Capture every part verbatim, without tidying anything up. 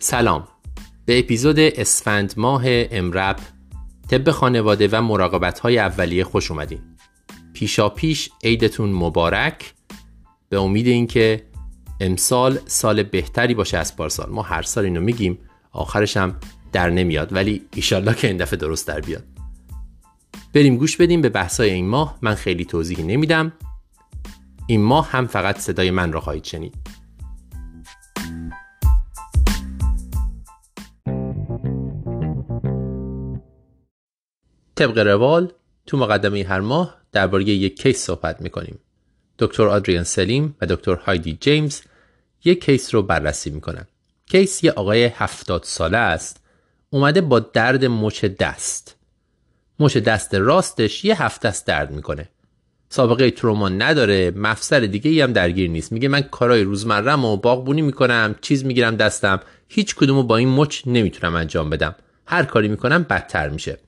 سلام، به اپیزود اسفند ماه امرب طب خانواده و مراقبت‌های اولیه خوش اومدین. پیشا پیش عیدتون مبارک. به امید اینکه امسال سال بهتری باشه از پارسال. ما هر سال اینو میگیم، آخرش هم در نمیاد، ولی ایشالله که این دفعه درست در بیاد. بریم گوش بدیم به بحثای این ماه. من خیلی توضیحی نمیدم، این ماه هم فقط صدای من را خواهید شنید. طبق روال تو مقدمه هر ماه درباره یک کیس صحبت میکنیم. دکتر آدریان سلیم و دکتر هایدی جیمز یک کیس رو بررسی میکنن. کیس یه آقای هفتاد ساله است، اومده با درد مچ دست. مچ دست راستش یه هفته است درد میکنه. سابقه تروما نداره، مفصل دیگه ای هم درگیر نیست. میگه من کارهای روزمرم و باغبونی میکنم، چیز میگیرم دستم، هیچ کدومو با این مچ نمیتونم انجام بدم. هر کاری میکنم بدتر میشه.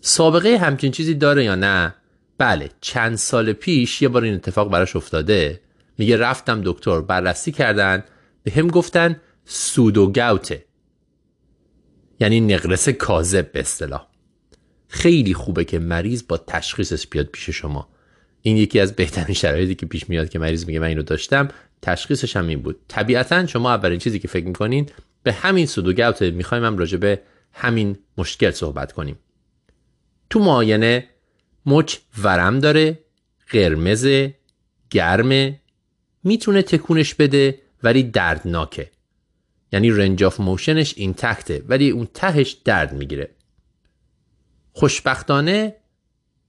سابقه همچین چیزی داره یا نه؟ بله، چند سال پیش یه بار این اتفاق براش افتاده. میگه رفتم دکتر، بررسی کردن، به هم گفتن سودوگاوته، یعنی نقرس کاذب به اصطلاح. خیلی خوبه که مریض با تشخیصش بیاد پیش شما. این یکی از بهترین شرایطی که پیش میاد که مریض میگه من اینو داشتم، تشخیصش هم این بود. طبیعتاً شما اولین چیزی که فکر میکنین به همین سودوگاوته. میخوایم هم راجع به همین مشکل صحبت کنیم. تو معاینه مچ ورم داره، قرمز، گرمه، میتونه تکونش بده ولی دردناکه، یعنی رنج آف موشنش این تکته ولی اون تهش درد میگیره. خوشبختانه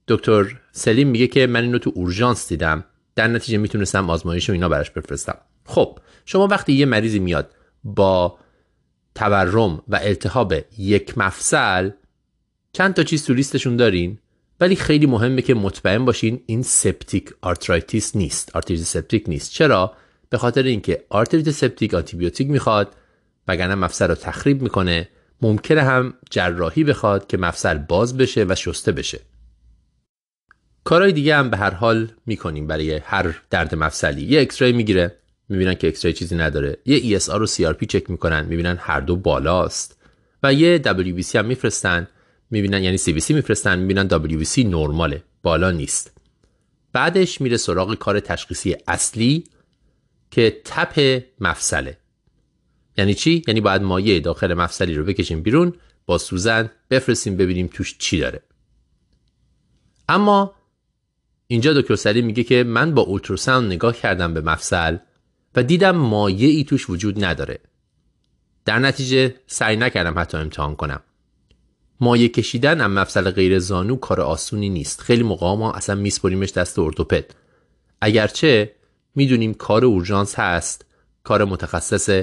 دکتر سلیم میگه که من اینو تو اورژانس دیدم، در نتیجه میتونستم آزمایش و اینا براش بفرستم. خب شما وقتی یه مریضی میاد با تورم و التهاب یک مفصل، چند تا چیز تو لیستشون دارین، ولی خیلی مهمه که مطمئن باشین این سپتیک آرترایتیس نیست، آرتریت سپتیک نیست. چرا؟ به خاطر اینکه آرتریت سپتیک آنتی بیوتیک میخواد، وگرنه مفصل رو تخریب میکنه. ممکنه هم جراحی بخواد که مفصل باز بشه و شسته بشه. کارهای دیگه هم به هر حال میکنیم برای هر درد مفصلی. یه اکسرای میگیره، میبینن که اکسرای چیزی نداره. یه ای اس آر و سی آر پی چک میکنن، میبینن هر دو بالاست. و یه دبلیو بی سی هم میفرستن، میبینن، یعنی سی بی سی میفرستن، میبینن دبلیو بی سی نرماله، بالا نیست. بعدش میره سراغ کار تشخیصی اصلی که تپ مفصله. یعنی چی؟ یعنی باید مایع داخل مفصلی رو بکشیم بیرون، با سوزن بفرستیم ببینیم توش چی داره. اما اینجا دکتر سلیم میگه که من با اولتراساوند نگاه کردم به مفصل و دیدم مایعی توش وجود نداره. در نتیجه سعی نکردم حتی امتحان کنم. مایع کشیدن هم مفصل غیر زانو کار آسونی نیست. خیلی موقع ما اصلا میسپریمش دست ارتوپد. اگرچه میدونیم کار اورژانس هست، کار متخصص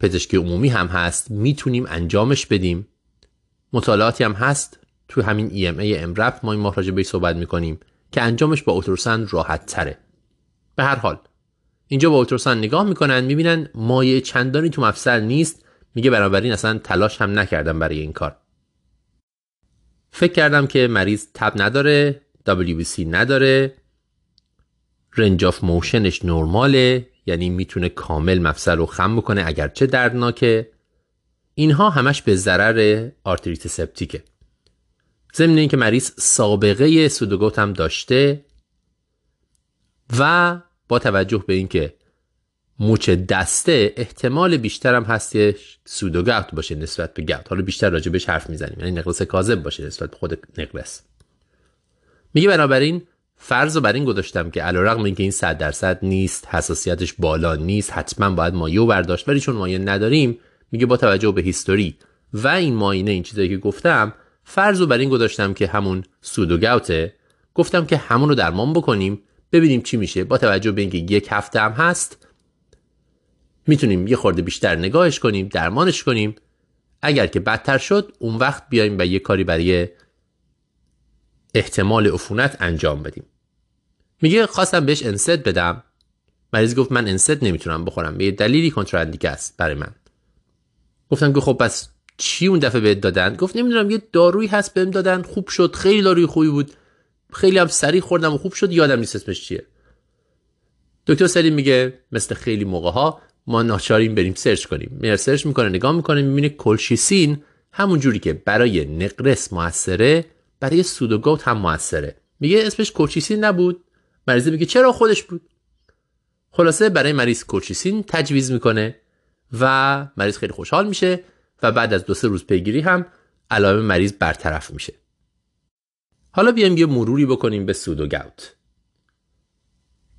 پزشکی عمومی هم هست، میتونیم انجامش بدیم. مطالعاتی هم هست تو همین ای ام ای امرپ ما این ماه راجع بهش صحبت میکنیم که انجامش با اولتراساوند راحت تره. به هر حال اینجا با اولتراساوند نگاه میکنن، میبینن مایع چندانی تو مفصل نیست. میگه بنابراین اصلا تلاش هم نکردم برای این کار. فکر کردم که مریض تب نداره، دبلیو بی سی نداره، رنج آف موشنش نرماله، یعنی میتونه کامل مفصل رو خم بکنه اگرچه دردناکه. اینها همش به ضرر آرتریت سپتیکه. ضمن این که مریض سابقه سودوگوت هم داشته و با توجه به اینکه مچ دسته، احتمال بیشتر هم هستش سودوگاوت باشه نسبت به گاوت. حالا بیشتر راجع بهش حرف میزنیم، یعنی نقرس کاذب باشه نسبت به خود نقرس. میگه بنابراین فرض رو بر این گذاشتم که علیرغم اینکه این صد درصد نیست، حساسیتش بالا نیست، حتما باید مایع برداشت، ولی چون مایع نداریم، میگه با توجه به هیستوری و این معاینه، این چیزایی که گفتم، فرض رو بر این گذاشتم که همون سودوگاوته گفتم که همون رو درمان بکنیم ببینیم چی میشه. با توجه به اینکه یک هفته هم هست میتونیم یه خورده بیشتر نگاهش کنیم، درمانش کنیم. اگر که بدتر شد اون وقت بیایم و یه کاری برای احتمال عفونت انجام بدیم. میگه خواستم بهش انسد بدم، مریض گفت من انسد نمیتونم بخورم، به یه دلیلی کنتراندیکه است برای من. گفتم که خب پس چی اون دفعه بهت دادن؟ گفت نمیدونم یه دارویی هست بهم دادن، خوب شد، خیلی داروی خوبی بود، خیلی هم سریع خوردم و خوب شد، یادم نیست اسمش چیه. دکتر سلیم میگه مثل خیلی موقع ها ما ناچاریم بریم سرچ کنیم. میره سرچ میکنه، نگاه میکنه، میبینه کلشیسین همون جوری که برای نقرس موثره برای سودوگوت هم موثره. میگه اسمش کلشیسین نبود. مریض میگه چرا، خودش بود. خلاصه برای مریض کلشیسین تجویز میکنه و مریض خیلی خوشحال میشه و بعد از دو سه روز پیگیری هم علائم مریض برطرف میشه. حالا بیایم یه مروری بکنیم به سودوگوت.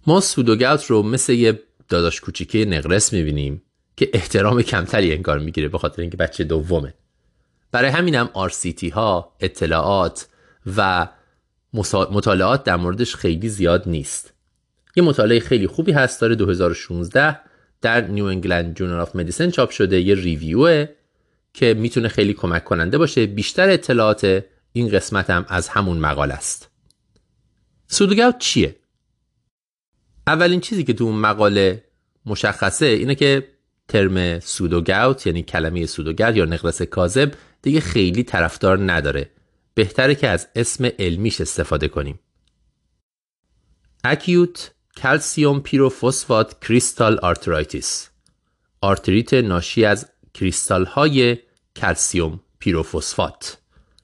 ما سودوگوت رو مثل یه داداش کوچیکه نقرس میبینیم که احترام کمتری انگار میگیره به خاطر اینکه بچه دومه. برای همینم هم آر سی تی ها، اطلاعات و مطالعات در موردش خیلی زیاد نیست. یه مطالعه خیلی خوبی هست، داره دو هزار و شانزده در نیو انگلند جورنال آف مدیسن چاپ شده، یه ریویوه که میتونه خیلی کمک کننده باشه. بیشتر اطلاعات این قسمت هم از همون مقاله است. سودوگوت چیه؟ اولین چیزی که تو اون مقاله مشخصه اینه که ترم سودوگوت، یعنی کلمه سودوگوت یا نقرس کاذب، دیگه خیلی طرفدار نداره. بهتره که از اسم علمیش استفاده کنیم. اکیوت کلسیوم پیروفسفات کریستال آرترایتیس، آرتریت ناشی از کریستال های کلسیوم پیروفسفات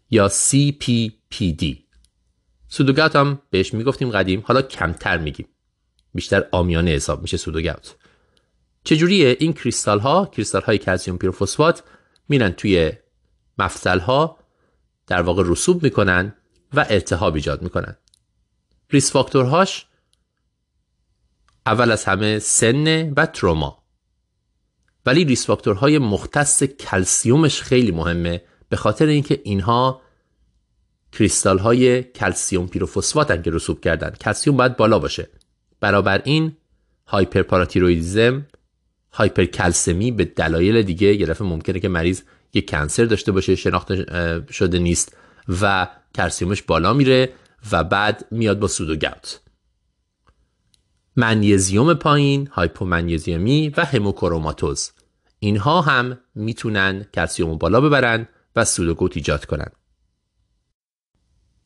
یا سی پی پی دی. سودوگوت هم بهش میگفتیم قدیم، حالا کمتر میگیم، بیشتر عامیانه حساب میشه سودوگوت. چجوریه؟ این کریستال ها، کریستال های کلسیم پیروفسفات، میرن توی مفصل ها در واقع رسوب میکنن و التهاب ایجاد میکنن. ریس فاکتورهاش اول از همه سن و تروما، ولی ریس فاکتورهای مختص کلسیومش خیلی مهمه به خاطر اینکه اینها کریستال های کلسیم پیروفسفاتن که رسوب کردن، کلسیم باید بالا باشه. برابر این هایپرپاراتیرویدیزم، هایپرکلسمی به دلایل دیگه، یه دفعه ممکنه که مریض یه کنسر داشته باشه، شناخته شده نیست و کلسیمش بالا میره و بعد میاد با سودوگوت. منیزیم پایین، هایپومنیزیمی و هموکروماتوز، اینها هم میتونن کلسیم بالا ببرن و سودوگوت ایجاد کنن.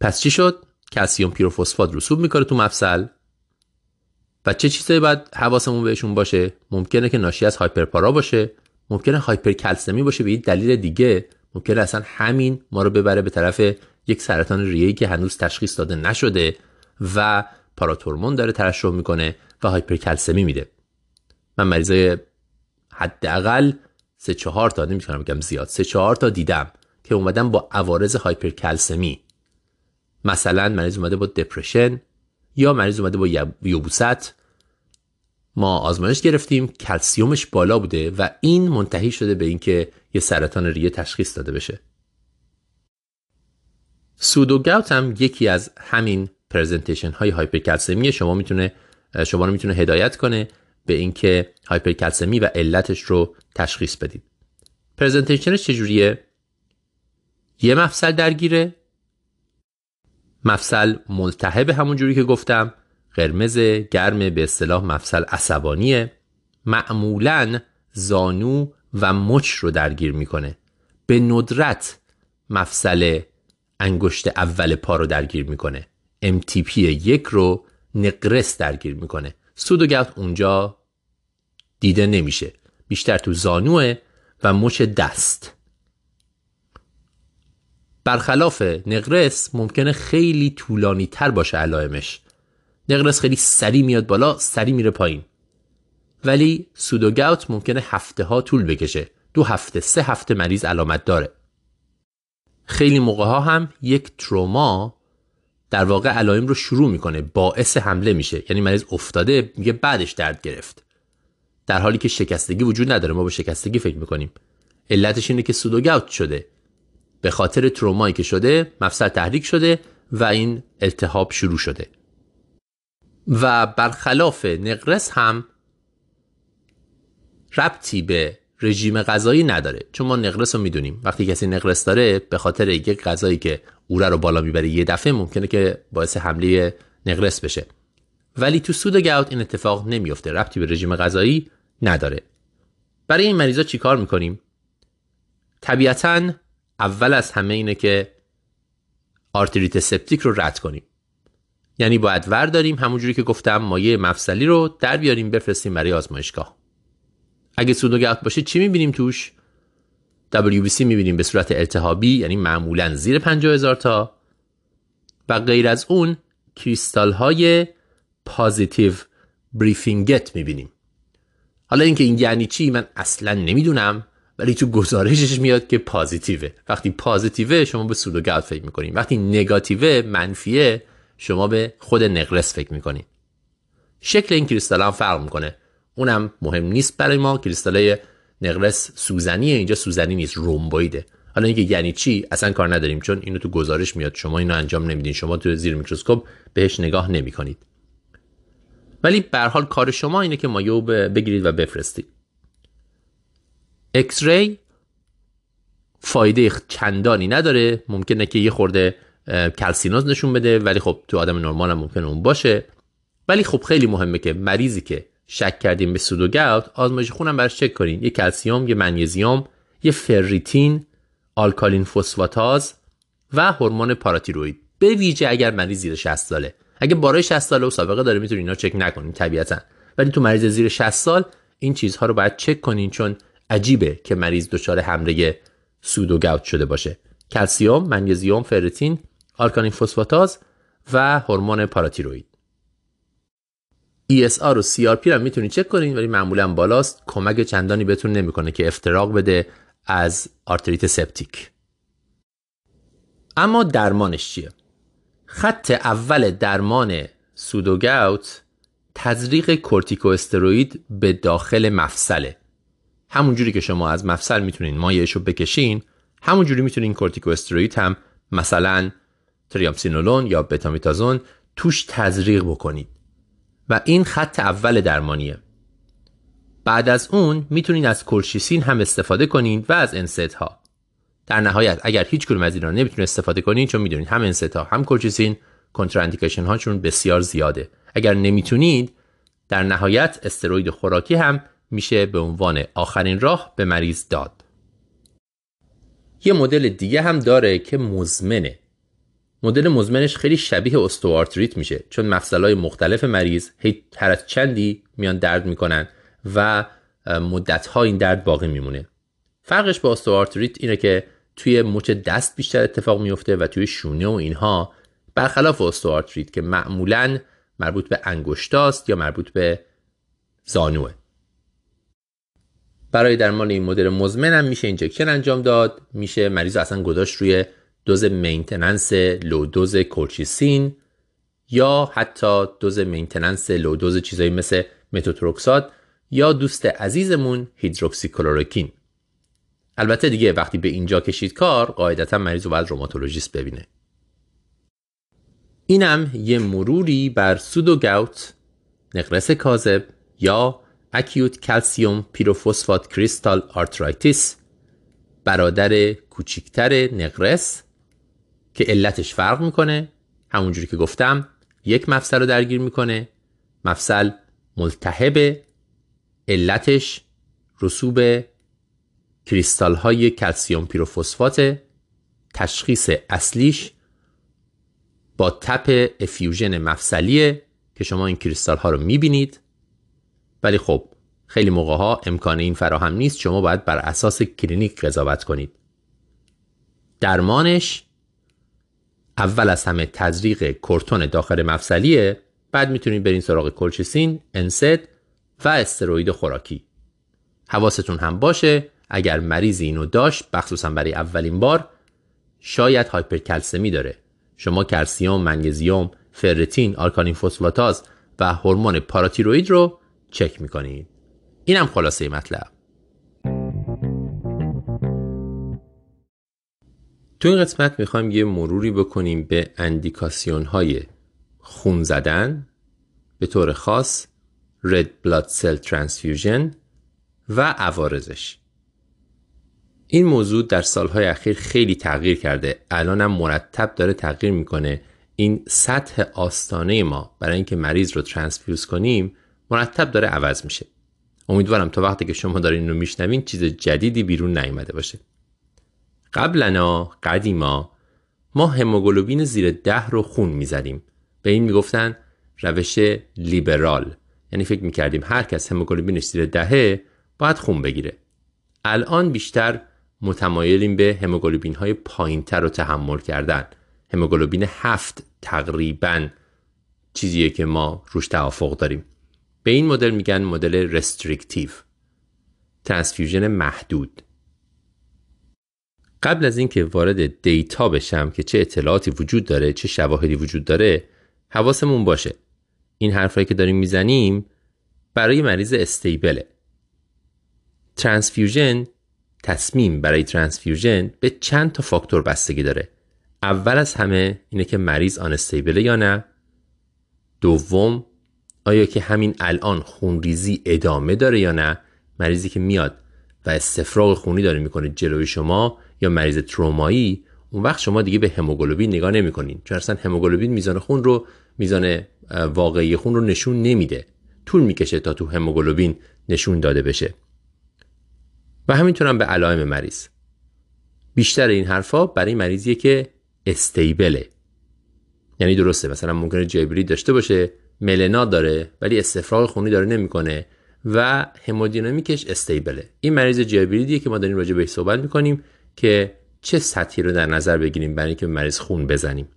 پس چی شد؟ کلسیم پیروفسفات رسوب میکنه تو مفصل و چه چیزایی باید حواسمون بهشون باشه؟ ممکنه که ناشی از هایپرپارا باشه، ممکنه هایپرکلسمی باشه به یه دلیل دیگه، ممکنه اصلا همین ما رو ببره به طرف یک سرطان ریه‌ای که هنوز تشخیص داده نشده و پاراتورمون داره ترشح میکنه و هایپرکلسمی میده. من مریضای حداقل سه چهار تا، نمیتونم بگم زیاد، سه چهار تا دیدم که اومدن با عوارض هایپرکلسمی، مثلا مریض اومده با دپرشن یا مریض اومده با یبوست. ما آزمایش گرفتیم، کلسیومش بالا بوده و این منتهی شده به اینکه یه سرطان ریه تشخیص داده بشه. سودوگوت هم یکی از همین پرزنتیشن های هایپرکلسمی شما میتونه شما رو میتونه هدایت کنه به اینکه هایپرکلسمی و علتش رو تشخیص بدید. پرزنتیشنش چجوریه؟ یه مفصل درگیره، مفصل ملتهب، همون جوری که گفتم قرمز گرم، به اصطلاح مفصل عصبانیه، معمولاً زانو و مچ رو درگیر میکنه، به ندرت مفصل انگشت اول پا رو درگیر میکنه، ام تی پی یک رو نقرس درگیر میکنه. سودوگوت اونجا دیده نمیشه، بیشتر تو زانوه و مچ دست. برخلاف نقرس ممکنه خیلی طولانی تر باشه علائمش. نقرس خیلی سریع میاد بالا، سریع میره پایین، ولی سودوگوت ممکنه هفته ها طول بکشه، دو هفته سه هفته مریض علامت داره. خیلی موقع ها هم یک تروما در واقع علائم رو شروع میکنه، باعث حمله میشه، یعنی مریض افتاده میگه بعدش درد گرفت، در حالی که شکستگی وجود نداره. ما به شکستگی فکر میکنیم، علتش اینه که سودوگوت شده، به خاطر ترومایی که شده مفصل تحریک شده و این التهاب شروع شده. و برخلاف نقرس هم ربطی به رژیم غذایی نداره، چون ما نقرس رو میدونیم وقتی کسی نقرس داره به خاطر یک غذایی که اوره رو بالا میبره یه دفعه ممکنه که باعث حمله نقرس بشه، ولی تو سودوگاوت این اتفاق نمیفته، ربطی به رژیم غذایی نداره. برای این مریضا چی کار میکنیم؟ طبیعتاً اول از همه اینه که آرتریت سپتیک رو رد کنیم، یعنی باید ورداریم همونجوری که گفتم مایع مفصلی رو در بیاریم بفرستیم برای آزمایشگاه. اگه سودوگاوت باشه چی میبینیم توش؟ دبلیو بی سی میبینیم به صورت التهابی، یعنی معمولاً زیر پنجاه هزار تا، و غیر از اون کریستال های پازیتیو بریفینگت میبینیم. حالا اینکه این یعنی چی من اصلاً نمیدونم، ولی تو گزارشش میاد که پازیتیوه. وقتی پازیتیوه شما به سودوگاوت فکر میکنین، وقتی نگاتیوه منفیه شما به خود نقرس فکر میکنین. شکل این کریستال هم فرق میکنه، اونم مهم نیست برای ما. کریستالای نقرس سوزنیه، اینجا سوزنی نیست، رومبویده. حالا اینکه یعنی چی اصلا کار نداریم، چون اینو تو گزارش میاد، شما اینو انجام نمیدین، شما تو زیر میکروسکوپ بهش نگاه نمیکنید. ولی به هر حال کار شما اینه که مایو بگیرید و بفرستید. اکس ری فایده چندانی نداره، ممکنه که یه خورده کلسینوز نشون بده، ولی خب تو آدم نرمال هم ممکنه اون باشه. ولی خب خیلی مهمه که مریضی که شک کردیم به سودوگاوت آزمایش خونم براش چک کنین، یه کلسیم، یه منیزیم، یه فریتین، آلکالین فسفاتاز و هورمون پاراتیروئید، به ویژه اگر مریض زیر شصت ساله. اگه بالای شصت ساله و سابقه داره میتونین اینا چک نکنین طبیعتا، ولی تو مریض زیر شصت سال این چیزها رو باید چک کنین، چون عجیبه که مریض دچار حمله سودوگاوت شده باشه. کلسیم، منیزیم، فریتین، آلکالین فسفاتاز و هورمون پاراتیروئید. ای اس آر و سی آر پی رو میتونید چک کنید، ولی معمولا بالاست، کمک چندانی بهتون نمیکنه که افتراق بده از آرتریت سپتیک. اما درمانش چیه؟ خط اول درمان سودوگاوت تزریق کورتیکواستروئید به داخل مفصله. همونجوری که شما از مفصل میتونین مایعش رو بکشین، همونجوری میتونین کورتیکواستروئید هم، مثلا تریامسینولون یا بتامیتازون، توش تزریق بکنید و این خط اول درمانیه. بعد از اون میتونید از کورشیسین هم استفاده کنید و از انسدها. در نهایت اگر هیچ کدوم از اینا نمیتونید استفاده کنید، چون میدونید هم انسدها هم کورشیسین کنتراندیکیشن هاشون بسیار زیاده، اگر نمیتونید در نهایت استروید خوراکی هم میشه به عنوان آخرین راه به مریض داد. یه مدل دیگه هم داره که مزمنه. مدل مزمنش خیلی شبیه استوآرتریت میشه، چون مفصل‌های مختلف مریض هر از چندی میان درد میکنن و مدت‌ها این درد باقی میمونه. فرقش با استوآرتریت اینه که توی مچ دست بیشتر اتفاق میفته و توی شونه و اینها، برخلاف استوآرتریت که معمولاً مربوط به انگشتاست یا مربوط به زانوه. برای درمان این مدل مزمن هم میشه اینجکشن انجام داد، میشه مریض اصلا گذاشت روی دوز مینتیننس لو دوز کورتیسین یا حتی دوز مینتیننس لو دوز چیزایی مثل متوتروکسات یا دوست عزیزمون هیدروکسیکلوروکین. البته دیگه وقتی به اینجا کشید کار، قاعدتا مریض رو باید روماتولوژیست ببینه. اینم یه مروری بر سودوگاوت، نقرس کاذب یا اکیوت کلسیوم پیروفسفات کریستال آرترایتیس، برادر کوچیکتر نقرس، که علتش فرق میکنه. همونجوری که گفتم یک مفصل رو درگیر میکنه، مفصل ملتهبه، علتش رسوب کریستال های کلسیوم پیروفسفاته. تشخیص اصلیش با تپ افیوژن مفصلیه که شما این کریستال ها رو میبینید، ولی خب خیلی موقع ها امکان این فراهم نیست، شما باید بر اساس کلینیک قضاوت کنید. درمانش اول از همه تزریق کورتون داخل مفصلیه، بعد میتونید برین سراغ کورتیسین، انسد و استروئید خوراکی. حواستون هم باشه اگر مریض اینو داشت، مخصوصا برای اولین بار، شاید هایپرکلسمی داره. شما کلسیم، منیزیم، فرتین، آلکالین فسفاتاز و هورمون پاراتیروئید رو چک میکنید. اینم خلاصه مطلب. تو این قسمت میخوایم یه مروری بکنیم به اندیکاسیون های خون زدن، به طور خاص red blood cell transfusion و عوارضش. این موضوع در سالهای اخیر خیلی تغییر کرده، الانم مرتب داره تغییر میکنه. این سطح آستانه ما برای اینکه مریض رو ترانسفیوز کنیم مرتب داره عوض میشه. امیدوارم تا وقتی که شما دارین رو میشنوین چیز جدیدی بیرون نیامده باشه. قبلنا قدیما ما هموگلوبین زیر ده رو خون میزدیم، به این میگفتن روش لیبرال، یعنی فکر میکردیم هر کس هموگلوبینش زیر دهه باید خون بگیره. الان بیشتر متمایلیم به هموگلوبین های پایین تر رو تحمل کردن. هموگلوبین هفت تقریبا چیزیه که ما روش توافق داریم. به این مدل میگن مدل رستریکتیو، ترانسفیوژن محدود. قبل از اینکه وارد دیتا بشم که چه اطلاعاتی وجود داره، چه شواهدی وجود داره، حواسمون باشه این حرفایی که داریم میزنیم برای مریض استیبله. ترانسفیوژن، تصمیم برای ترانسفیوژن به چند تا فاکتور بستگی داره. اول از همه اینه که مریض آن استیبله یا نه. دوم، آیا که همین الان خونریزی ادامه داره یا نه، مریضی که میاد و استفراغ خونی داره میکنه جلوی شما یا مریض ترومایی، اون وقت شما دیگه به هموگلوبین نگاه نمیکنین، چون اصلا هموگلوبین میزان خون رو، میزان واقعی خون رو نشون نمیده، طول میکشه تا تو هموگلوبین نشون داده بشه. و همینطور هم به علائم مریض. بیشتر این حرفا برای مریضیه که استیبله، یعنی درسته مثلا ممکنه جایبری داشته باشه، ملنا داره ولی استفراغ خونی داره نمیکنه و همودینامیکش استیبله. این مریض جایبریدیه که ما داریم راجع بهش صحبت میکنیم که چه سطحی رو در نظر بگیریم برای اینکه مریض خون بزنیم.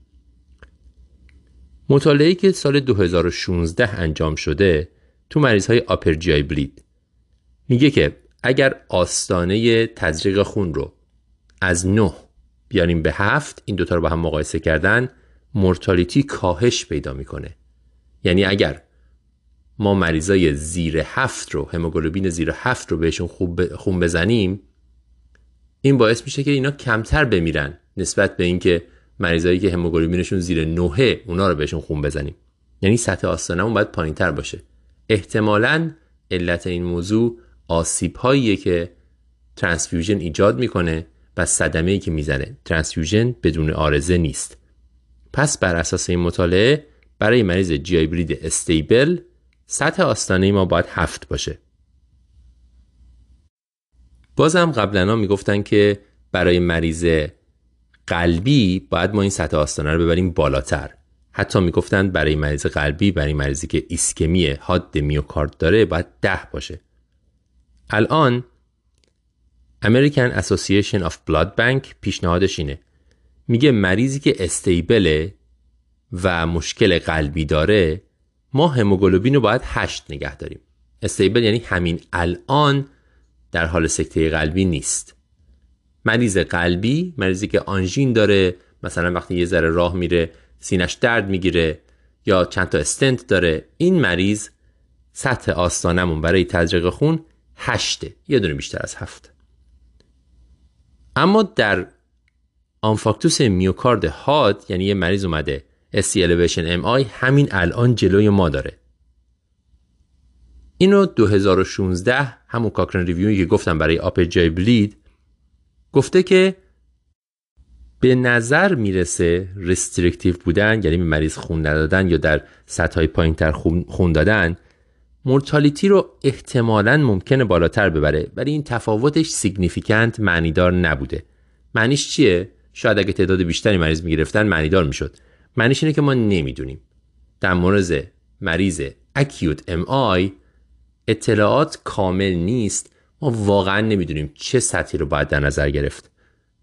مطالعه‌ای که سال دو هزار و شانزده انجام شده تو مریض‌های آپر جی آی بلید میگه که اگر آستانه تزریق خون رو از نه بیاریم به هفت، این دوتا رو با هم مقایسه کردن، مورتالیتی کاهش پیدا میکنه. یعنی اگر ما مریضای زیر هفت رو، هموگلوبین زیر هفت رو بهشون خوب خون بزنیم، این باعث میشه که اینا کمتر بمیرن نسبت به اینکه مریضایی که هموگلوبینشون زیر نه اونا رو بهشون خون بزنیم. یعنی سطح آستانمون باید پایین‌تر باشه. احتمالاً علت این موضوع آسیب‌هایی که ترانسفیوژن ایجاد میکنه و صدمه‌ای که میزنه. ترانسفیوژن بدون عارضه نیست. پس بر اساس این مطالعه برای مریض جی آی برید استیبل سطح آستانه ما باید هفت باشه. بازم قبلنا میگفتن که برای مریض قلبی باید ما این سطح آستانه رو ببریم بالاتر. حتی میگفتن برای مریض قلبی، برای مریضی که ایسکمی حاد میوکارد داره، باید ده باشه. الان American Association of Blood Bank پیشنهادش اینه، میگه مریضی که استیبله و مشکل قلبی داره ما هموگلوبین رو باید هشت نگه داریم. استیبل یعنی همین الان در حال سکته قلبی نیست. مریض قلبی، مریضی که آنژین داره، مثلا وقتی یه ذره راه میره سینش درد میگیره یا چند تا استنت داره، این مریض سطح آستانمون برای تزریق خون هشته، یه دونه بیشتر از هفت. اما در آنفاکتوس میوکارد حاد، یعنی یه مریض اومده اس سی elevation ام آی همین الان جلوی ما داره. اینو دو هزار و شانزده همون کاکرن ریویویی که گفتم برای آپر جی آی بلید گفته که به نظر میرسه رستریکتیو بودن، یعنی مریض خون ندادن یا در سطح‌های پایین‌تر خون دادن، مورتالیتی رو احتمالاً ممکنه بالاتر ببره، ولی این تفاوتش سیگنیفیکانت معنیدار نبوده. معنیش چیه؟ شاید اگه تعداد بیشتری مریض می‌گرفتن معنیدار میشد. معنیش اینه که ما نمیدونیم. در مورد مریض اکیوت ام آی اطلاعات کامل نیست، ما واقعا نمیدونیم چه سطحی رو باید در نظر گرفت.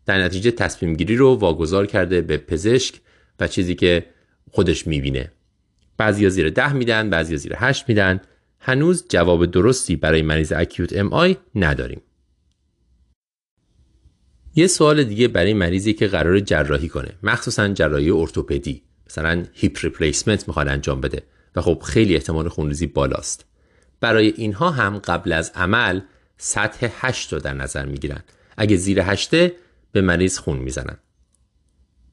در نتیجه تصمیم گیری رو واگذار کرده به پزشک و چیزی که خودش میبینه. بعضیا زیر ده میدن، بعضیا زیر هشت میدن. هنوز جواب درستی برای مریض اکیوت ام آی نداریم. یه سوال دیگه برای مریضی که قرار جراحی کنه، مخصوصا جراحی ارتوپدی، مثلا هیپ ریپلیسمنت میخواد انجام بده و خب خیلی احتمال خونریزی بالاست. برای اینها هم قبل از عمل سطح هشت رو در نظر میگیرن. اگه زیر هشت به مریض خون میزنن.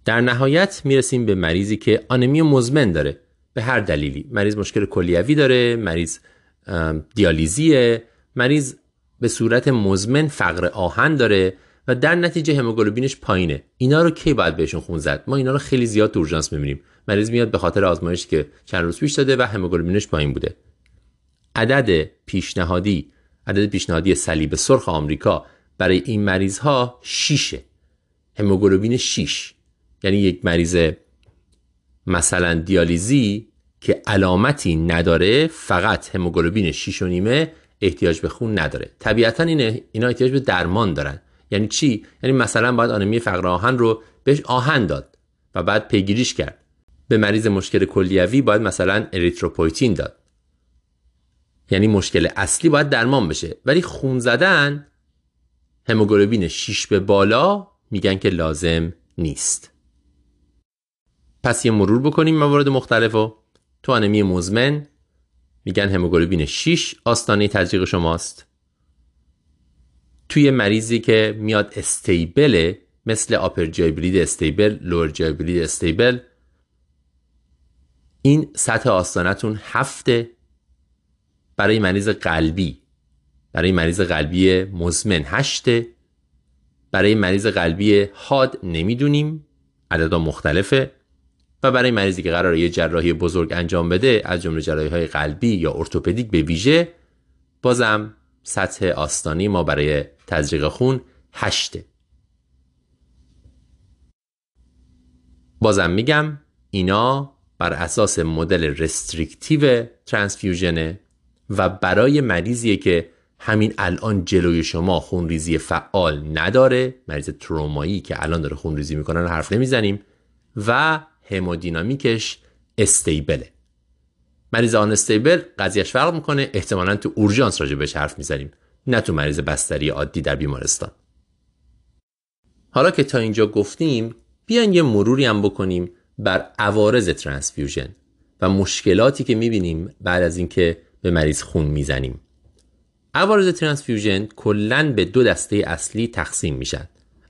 در نهایت میرسیم به مریضی که آنمی مزمن داره، به هر دلیلی، مریض مشکل کلیوی داره، مریض دیالیزیه، مریض به صورت مزمن فقر آهن داره و در نتیجه هموگلوبینش پایینه. اینا رو کی باید بهشون خون زد؟ ما اینا رو خیلی زیاد تو اورژانس می‌بینیم. مریض میاد به خاطر آزمایشی که چند روز پیش داده و هموگلوبینش پایین بوده. عدد پیشنهادی، عدد پیشنهادی صلیب سرخ آمریکا برای این مریض‌ها شش. هموگلوبین شش. یعنی یک مریض مثلا دیالیزی که علامتی نداره، فقط هموگلوبین شش و نیم احتیاج به خون نداره. طبیعتاً این اینا احتیاج به درمان دارن. یعنی چی؟ یعنی مثلا باید آنمی فقر آهن رو بهش آهن داد و بعد پیگیریش کرد. به مریض مشکل کلیوی باید مثلا اریتروپویتین داد. یعنی مشکل اصلی باید درمان بشه، ولی خون زدن هموگلوبین شش به بالا میگن که لازم نیست. پس یه مرور بکنیم موارد مختلفو. تو آنمی مزمن میگن هموگلوبین شش آستانه تزریق شماست. توی مریضی که میاد استیبله، مثل آپر جایبرید استیبل، لور جایبرید استیبل، این سطح آستانتون هفته. برای مریض قلبی، برای مریض قلبی مزمن هشته. برای مریض قلبی حاد نمیدونیم، عددا مختلفه. و برای مریضی که قراره یه جراحی بزرگ انجام بده، از جمله جراحی‌های قلبی یا ارتوپدیک به ویژه، بازم سطح آستانی ما برای تزریق خون هشته. بازم میگم اینا بر اساس مدل رستریکتیو ترانسفیوژنه و برای مریضیه که همین الان جلوی شما خونریزی فعال نداره، مریض ترومایی که الان داره خونریزی میکنن حرف نمیزنیم، و همودینامیکش استیبله. مریض آن استیبل قضیهش فرق میکنه، احتمالاً تو اورژانس راجع بهش حرف میزنیم، نه تو مریض بستری عادی در بیمارستان. حالا که تا اینجا گفتیم، بیان یه مروری هم بکنیم بر عوارض ترانسفیوژن و مشکلاتی که میبینیم بعد از اینکه به مریض خون میزنیم. عوارض ترانسفیوژن کلاً به دو دسته اصلی تقسیم میشن: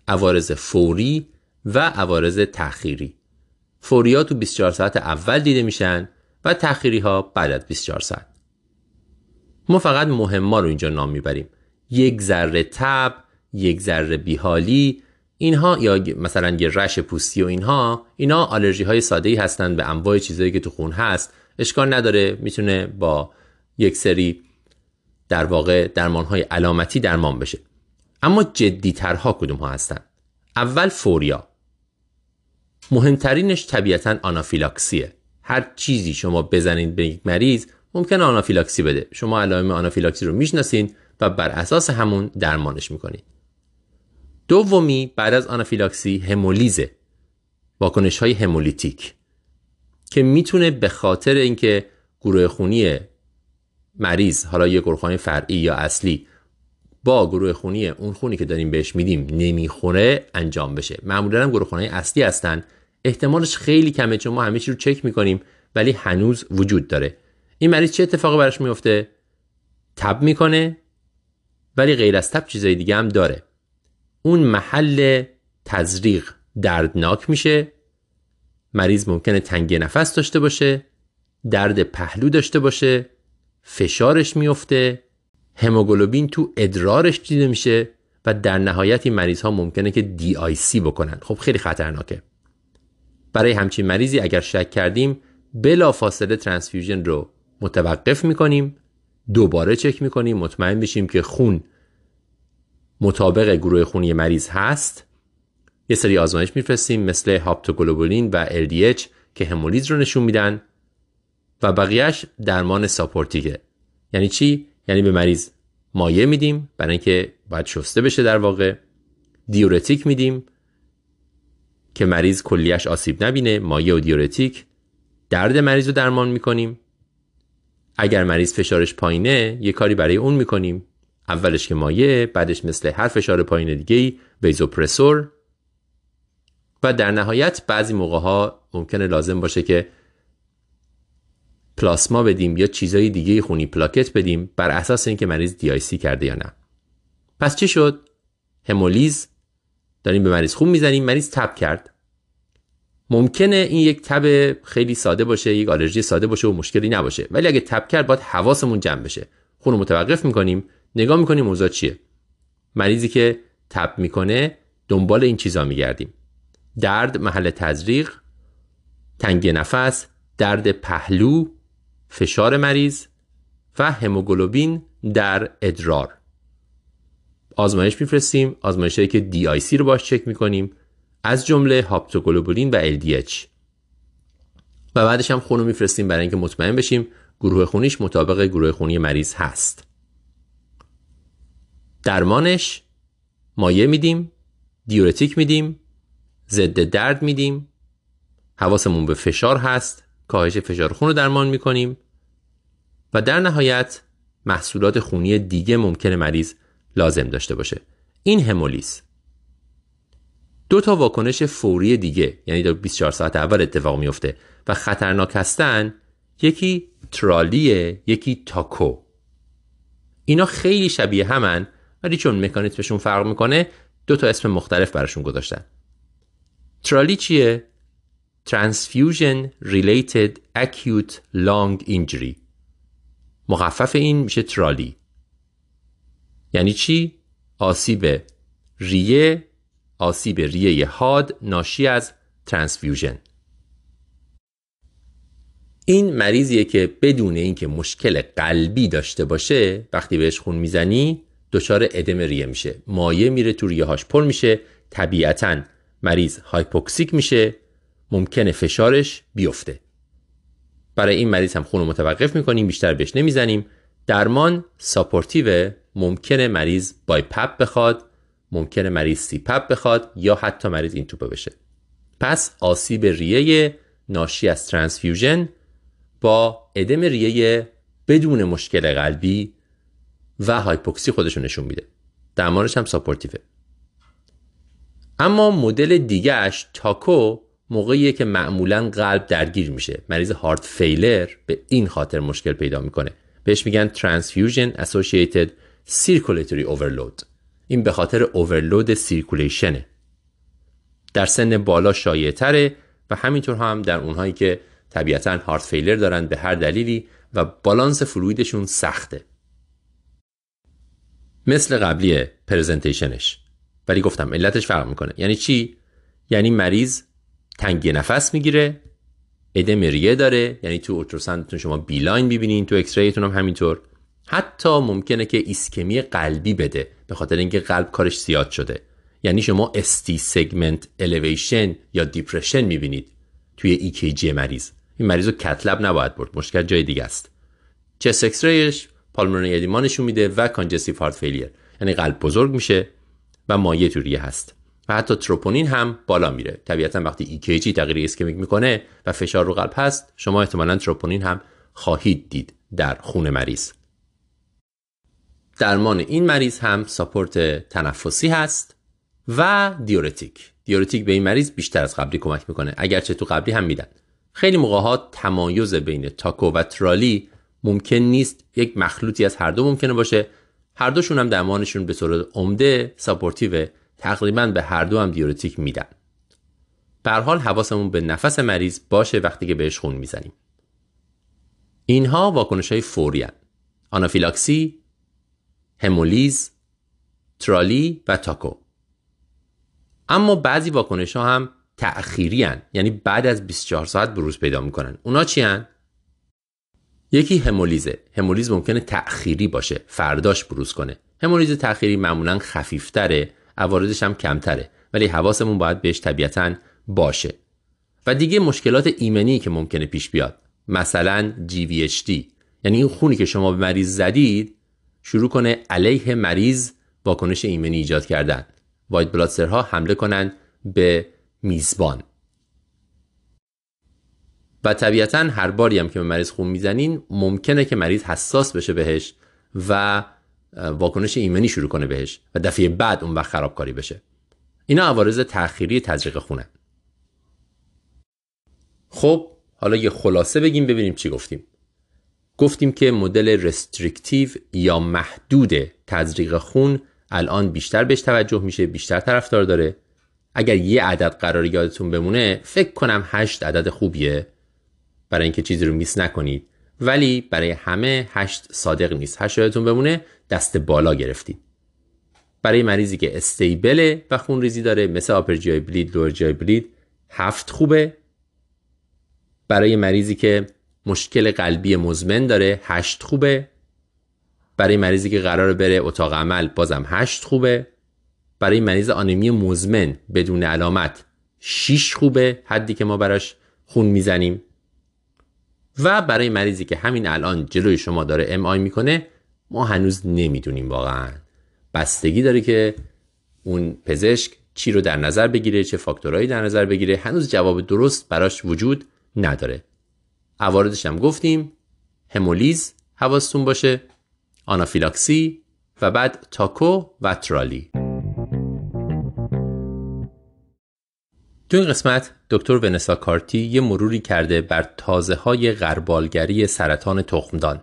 عوارض فوری و عوارض تأخیری. فوری ها تو بیست و چهار ساعت اول دیده میشن و تأخیری ها بعد از بیست و چهار ساعت. ما فقط مهم‌ها رو اینجا نام میبریم. یک ذره تب، یک ذره بیحالی، اینها، یا مثلا یه رش پوستی و اینها، اینا آلرژی های ساده‌ای هستن به انواع چیزایی که تو خون هست. اشکال نداره، میتونه با یک سری در واقع درمان های علامتی درمان بشه. اما جدی‌ترها کدوم ها هستن؟ اول فوریا. مهمترینش طبیعتاً آنافیلاکسیه. هر چیزی شما بزنید به یک مریض ممکنه آنافیلاکسی بده. شما علائم آنافیلاکسی رو میشناسین و بر اساس همون درمانش میکنید. دومی بعد از آنافیلاکسی همولیزه، واکنش های همولیتیک، که میتونه به خاطر اینکه گروه خونی مریض، حالا یک گروه خونی فرعی یا اصلی، با گروه خونی اون خونی که داریم بهش میدیم نمیخوره انجام بشه. معمولا هم گروه خونی اصلی هستن، احتمالش خیلی کمه چون ما همه چی رو چک میکنیم، ولی هنوز وجود داره. این مریض چه اتفاقی براش میفته؟ تب میکنه، ولی غیر از تب چیزای دیگه هم داره. اون محل تزریق دردناک میشه، مریض ممکنه تنگی نفس داشته باشه، درد پهلو داشته باشه، فشارش میفته، هموگلوبین تو ادرارش دیده میشه و در نهایت این مریض ها ممکنه که دی آی سی بکنن. خب خیلی خطرناکه. برای همچین مریضی اگر شک کردیم، بلافاصله ترانسفیوژن رو متوقف میکنیم، دوباره چک میکنیم، مطمئن بشیم که خون مطابق گروه خونی مریض هست. یه سری آزمایش میفرستیم مثل هاپتوگلوبولین و ال دی اچ که همولیز رو نشون میدن و بقیهش درمان ساپورتیکه. یعنی چی؟ یعنی به مریض مایع میدیم برای اینکه باید شسته بشه، در واقع دیورتیک میدیم که مریض کلیش آسیب نبینه، مایع و دیورتیک. درد مریض رو درمان میکنیم. اگر مریض فشارش پایینه، یه کاری برای اون میکنیم، اولش که مایع، بعدش مثل هر فشار پایین دیگه‌ای ویزوپرسور. و در نهایت بعضی موقع‌ها ممکنه لازم باشه که پلاسما بدیم یا چیزای دیگه خونی، پلاکت بدیم، بر اساس اینکه مریض دی آی سی کرده یا نه. پس چی شد؟ همولیز، داریم به مریض خون میزنیم، مریض تب کرد. ممکنه این یک تب خیلی ساده باشه، یک آلرژی ساده باشه و مشکلی نباشه، ولی اگه تب کرد باید حواسمون جمع بشه. خون رو متوقف میکنیم، نگاه میکنیم اوضاع چیه. مریضی که تب میکنه دنبال این چیزا میگردیم: درد محل تزریق، تنگی نفس، درد پهلو، فشار مریض و هموگلوبین در ادرار. آزمایش میفرستیم، آزمایشایی که دی آی سی رو باش چک میکنیم، از جمله هاپتوگلوبولین و ال دی اچ، و بعدش هم خون رو میفرستیم برای اینکه مطمئن بشیم گروه خونیش مطابق گروه خونی مریض هست. درمانش: مایع میدیم، دیورتیک میدیم، ضد درد میدیم، حواسمون به فشار هست، کاهش فشار خون رو درمان میکنیم، و در نهایت محصولات خونی دیگه ممکنه مریض لازم داشته باشه. این همولیز. دو تا واکنش فوری دیگه، یعنی در بیست و چهار ساعت اول اتفاق میفته و خطرناک هستن، یکی ترالیه، یکی تاکو. اینا خیلی شبیه همن، ولی چون مکانیزمشون فرق میکنه دو تا اسم مختلف براشون گذاشتن. ترالی چیه؟ Transfusion Related Acute Lung Injury. مخفف این میشه ترالی. یعنی چی؟ آسیب ریه، آسیب ریه حاد ناشی از ترانسفیوژن. این مریضیه که بدون اینکه مشکل قلبی داشته باشه، وقتی بهش خون میزنی دچار ادم ریه میشه، مایع میره تو ریه هاش پر میشه، طبیعتاً مریض هایپوکسیک میشه، ممکنه فشارش بیفته. برای این مریض هم خون رو متوقف میکنیم، بیشتر بهش نمیزنیم. درمان ساپورتیو، ممکنه مریض بایپپ بخواد، ممکنه مریض سیپپ بخواد، یا حتی مریض این توپه بشه. پس آسیب ریه ناشی از ترانسفیوژن با ادم ریه بدون مشکل قلبی و هایپوکسی خودشون نشون میده. درمانش هم ساپورتیوه. اما مدل دیگه اش تاکو موقعیه که معمولا قلب درگیر میشه. مریض هارت فیلر به این خاطر مشکل پیدا میکنه. بهش میگن Transfusion Associated Circulatory Overload. این به خاطر اوورلود سیرکولیشنه. در سن بالا شایع تره و همینطور هم در اونهایی که طبیعتاً هارت فیلر دارن به هر دلیلی و بالانس فلویدشون سخته. مثل قبلی پرزنتیشنش، ولی گفتم علتش فرق میکنه. یعنی چی؟ یعنی مریض تنگی نفس میگیره، ادم ریه داره، یعنی تو اولتراساندتون شما بیلاین ببینین، تو اکس رایتون هم همینطور. حتی ممکنه که ایسکمی قلبی بده به خاطر اینکه قلب کارش زیاد شده. یعنی شما استی سگمنت الیویشن یا دیپرشن میبینید توی ای کی جی مریض. این مریض رو کتلب نباید برد، مشکل جای دیگه است. چست اکس رایش پالمونری ادمانشون میده و کانجستیو هارت فیلیر، یعنی قلب بزرگ میشه و مایع تو ریه هست. و حتی تروپونین هم بالا میره. طبیعتا وقتی ای کی جی تغییر ایسکمیک میکنه و فشار رو قلب هست، شما احتمالاً تروپونین هم خواهید دید در خون مریض. درمان این مریض هم ساپورت تنفسی هست و دیورتیک. دیورتیک به این مریض بیشتر از قبلی کمک میکنه، اگرچه تو قبلی هم میدن. خیلی موقع‌ها تمایز بین تاکو و ترالی ممکن نیست، یک مخلوطی از هر دو ممکنه باشه. هر دوشون هم درمانشون به صورت عمده ساپورتیو، تقریبا به هر دو هم دیورتیک میدن. به هر حال حواسمون به نفس مریض باشه وقتی که بهش خون میزنیم. اینها واکنش‌های فوری هستند: آنافیلاکسی، همولیز، ترالی و تاکو. اما بعضی واکنش ها هم تأخیری هن، یعنی بعد از بیست و چهار ساعت بروز پیدا میکنن. اونا چی هن؟ یکی همولیزه. همولیز ممکنه تأخیری باشه، فرداش بروز کنه. همولیز تأخیری معمولا خفیفتره، عوارضش هم کمتره، ولی حواسمون باید بهش طبیعتاً باشه. و دیگه مشکلات ایمنی که ممکنه پیش بیاد، مثلا جی وی اچ دی، یعنی این خونی که شما به مریض زدید شروع کنه علیه مریض واکنش ایمنی ایجاد کردن. وایت بلادسرها حمله کنن به میزبان. و طبیعتاً هر باری هم که به مریض خون میزنین ممکنه که مریض حساس بشه بهش و واکنش ایمنی شروع کنه بهش و دفعه بعد اون وقت خرابکاری بشه. اینا عوارض تأخیری تزریق خونه. خب حالا یه خلاصه بگیم ببینیم چی گفتیم. گفتیم که مدل رستریکتیو یا محدود تزریق خون الان بیشتر بهش توجه میشه، بیشتر طرفدار داره. اگر یه عدد قرار یادتون بمونه فکر کنم هشت عدد خوبیه برای اینکه چیزی رو میس نکنید، ولی برای همه هشت صادق نیست. هشت یادتون بمونه دست بالا گرفتید. برای مریضی که استیبله و خونریزی داره مثل آپرجیای بلید، لورجیای بلید، هفت خوبه. برای مریضی که مشکل قلبی مزمن داره هشت خوبه. برای مریضی که قرار بره اتاق عمل بازم هشت خوبه. برای مریض آنمی مزمن بدون علامت شش خوبه، حدی که ما براش خون میزنیم. و برای مریضی که همین الان جلوی شما داره ام آی میکنه ما هنوز نمیدونیم، واقعا بستگی داره که اون پزشک چی رو در نظر بگیره، چه فاکتورهایی در نظر بگیره، هنوز جواب درست براش وجود نداره. عواردش هم گفتیم، همولیز حواستون باشه، آنافیلاکسی و بعد تاکو و ترالی. تو این قسمت دکتر ونسا کارتی یه مروری کرده بر تازه‌های غربالگری سرطان تخمدان،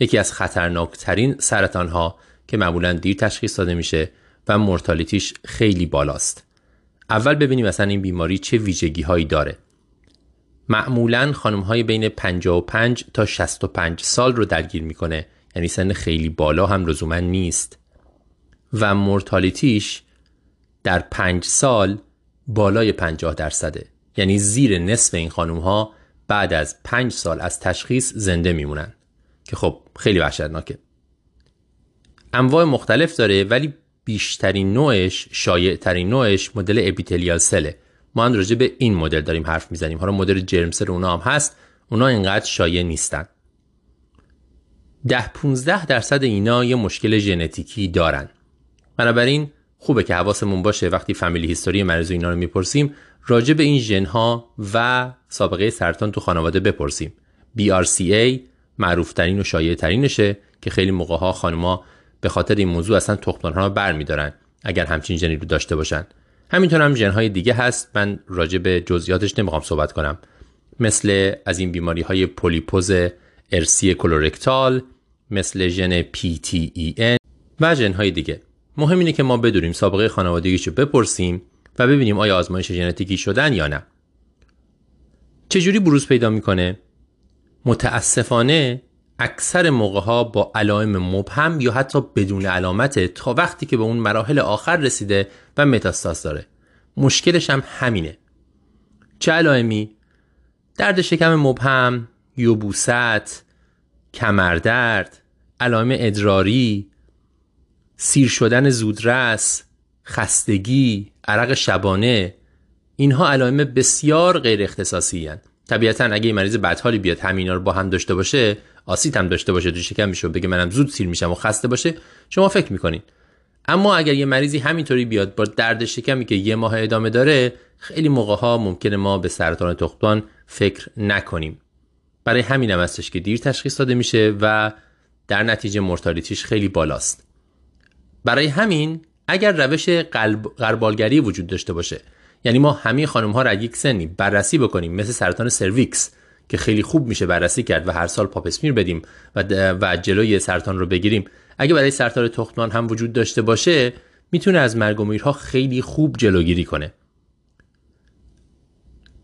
یکی از خطرناکترین سرطان‌ها که معمولاً دیر تشخیص داده میشه و مورتالیتیش خیلی بالاست. اول ببینیم مثلا این بیماری چه ویژگی‌هایی داره. معمولاً خانم‌های بین پنجاه و پنج تا شصت و پنج سال رو درگیر میکنه، یعنی سن خیلی بالا هم لزوماً نیست و مورتالیتیش در پنج سال بالای پنجاه درصده، یعنی زیر نصف این خانوم ها بعد از پنج سال از تشخیص زنده میمونن که خب خیلی وحشتناکه. انواع مختلف داره ولی بیشترین نوعش، شایع ترین نوعش مدل اپیتلیال سله. ما هم راجع به این مدل داریم حرف میزنیم. حالا مدل جرم سل اونا هم هست، اونا اینقدر شایع نیستن. ده پونزده درصد اینا یه مشکل ژنتیکی دارن. بنابراین خوبه که حواسمون باشه وقتی فامیلی هیستوری مریض و اینا رو میپرسیم راجع به این ژن‌ها و سابقه سرطان تو خانواده بپرسیم. بی آر سی ای معروف‌ترین و شایع‌ترینشه که خیلی موقع‌ها خانم‌ها به خاطر این موضوع اصلا تخمدان‌ها رو برمی‌دارن اگر همچین ژنی رو داشته باشن. همینطور هم ژن‌های دیگه هست، من راجع به جزئیاتش نمی‌خوام صحبت کنم، مثل از این بیماری‌های پولیپوز ارسی کلورکتال، مثل ژن پی تی ای ان و ژن‌های دیگه. مهم اینه که ما بدونیم سابقه خانوادگیشو بپرسیم و ببینیم آیا آزمایش ژنتیکی شدن یا نه. چجوری بروز پیدا میکنه؟ متاسفانه اکثر موقعها با علائم مبهم یا حتی بدون علامت تا وقتی که به اون مراحل آخر رسیده و متاستاز داره. مشکلش هم همینه. چه علائمی؟ درد شکم مبهم، یبوست، کمردرد، علائم ادراری، سیر شدن زودرس، خستگی، عرق شبانه، اینها علائم بسیار غیر اختصاصی هستند. طبیعتاً اگه این مریض بدحالی بیاد همینا رو با هم داشته باشه، آسیب هم داشته باشه تو شکمش و بگه منم زود سیر میشم و خسته باشه، شما فکر میکنین. اما اگر یه مریضی همینطوری بیاد با درد شکمی که یه ماه ادامه داره، خیلی موقع‌ها ممکنه ما به سرطان تخمدان فکر نکنیم. برای همین هم هستش که دیر تشخیص داده میشه و در نتیجه مورتالیتیش خیلی بالاست. برای همین اگر روش قلب غربالگری وجود داشته باشه، یعنی ما همه خانم‌ها را یک سنی بررسی بکنیم مثل سرطان سرویکس که خیلی خوب میشه بررسی کرد و هر سال پاپ اسمیر بدیم و و جلوی سرطان رو بگیریم، اگه برای سرطان تخمدان هم وجود داشته باشه میتونه از مرگ و میرها خیلی خوب جلوگیری کنه.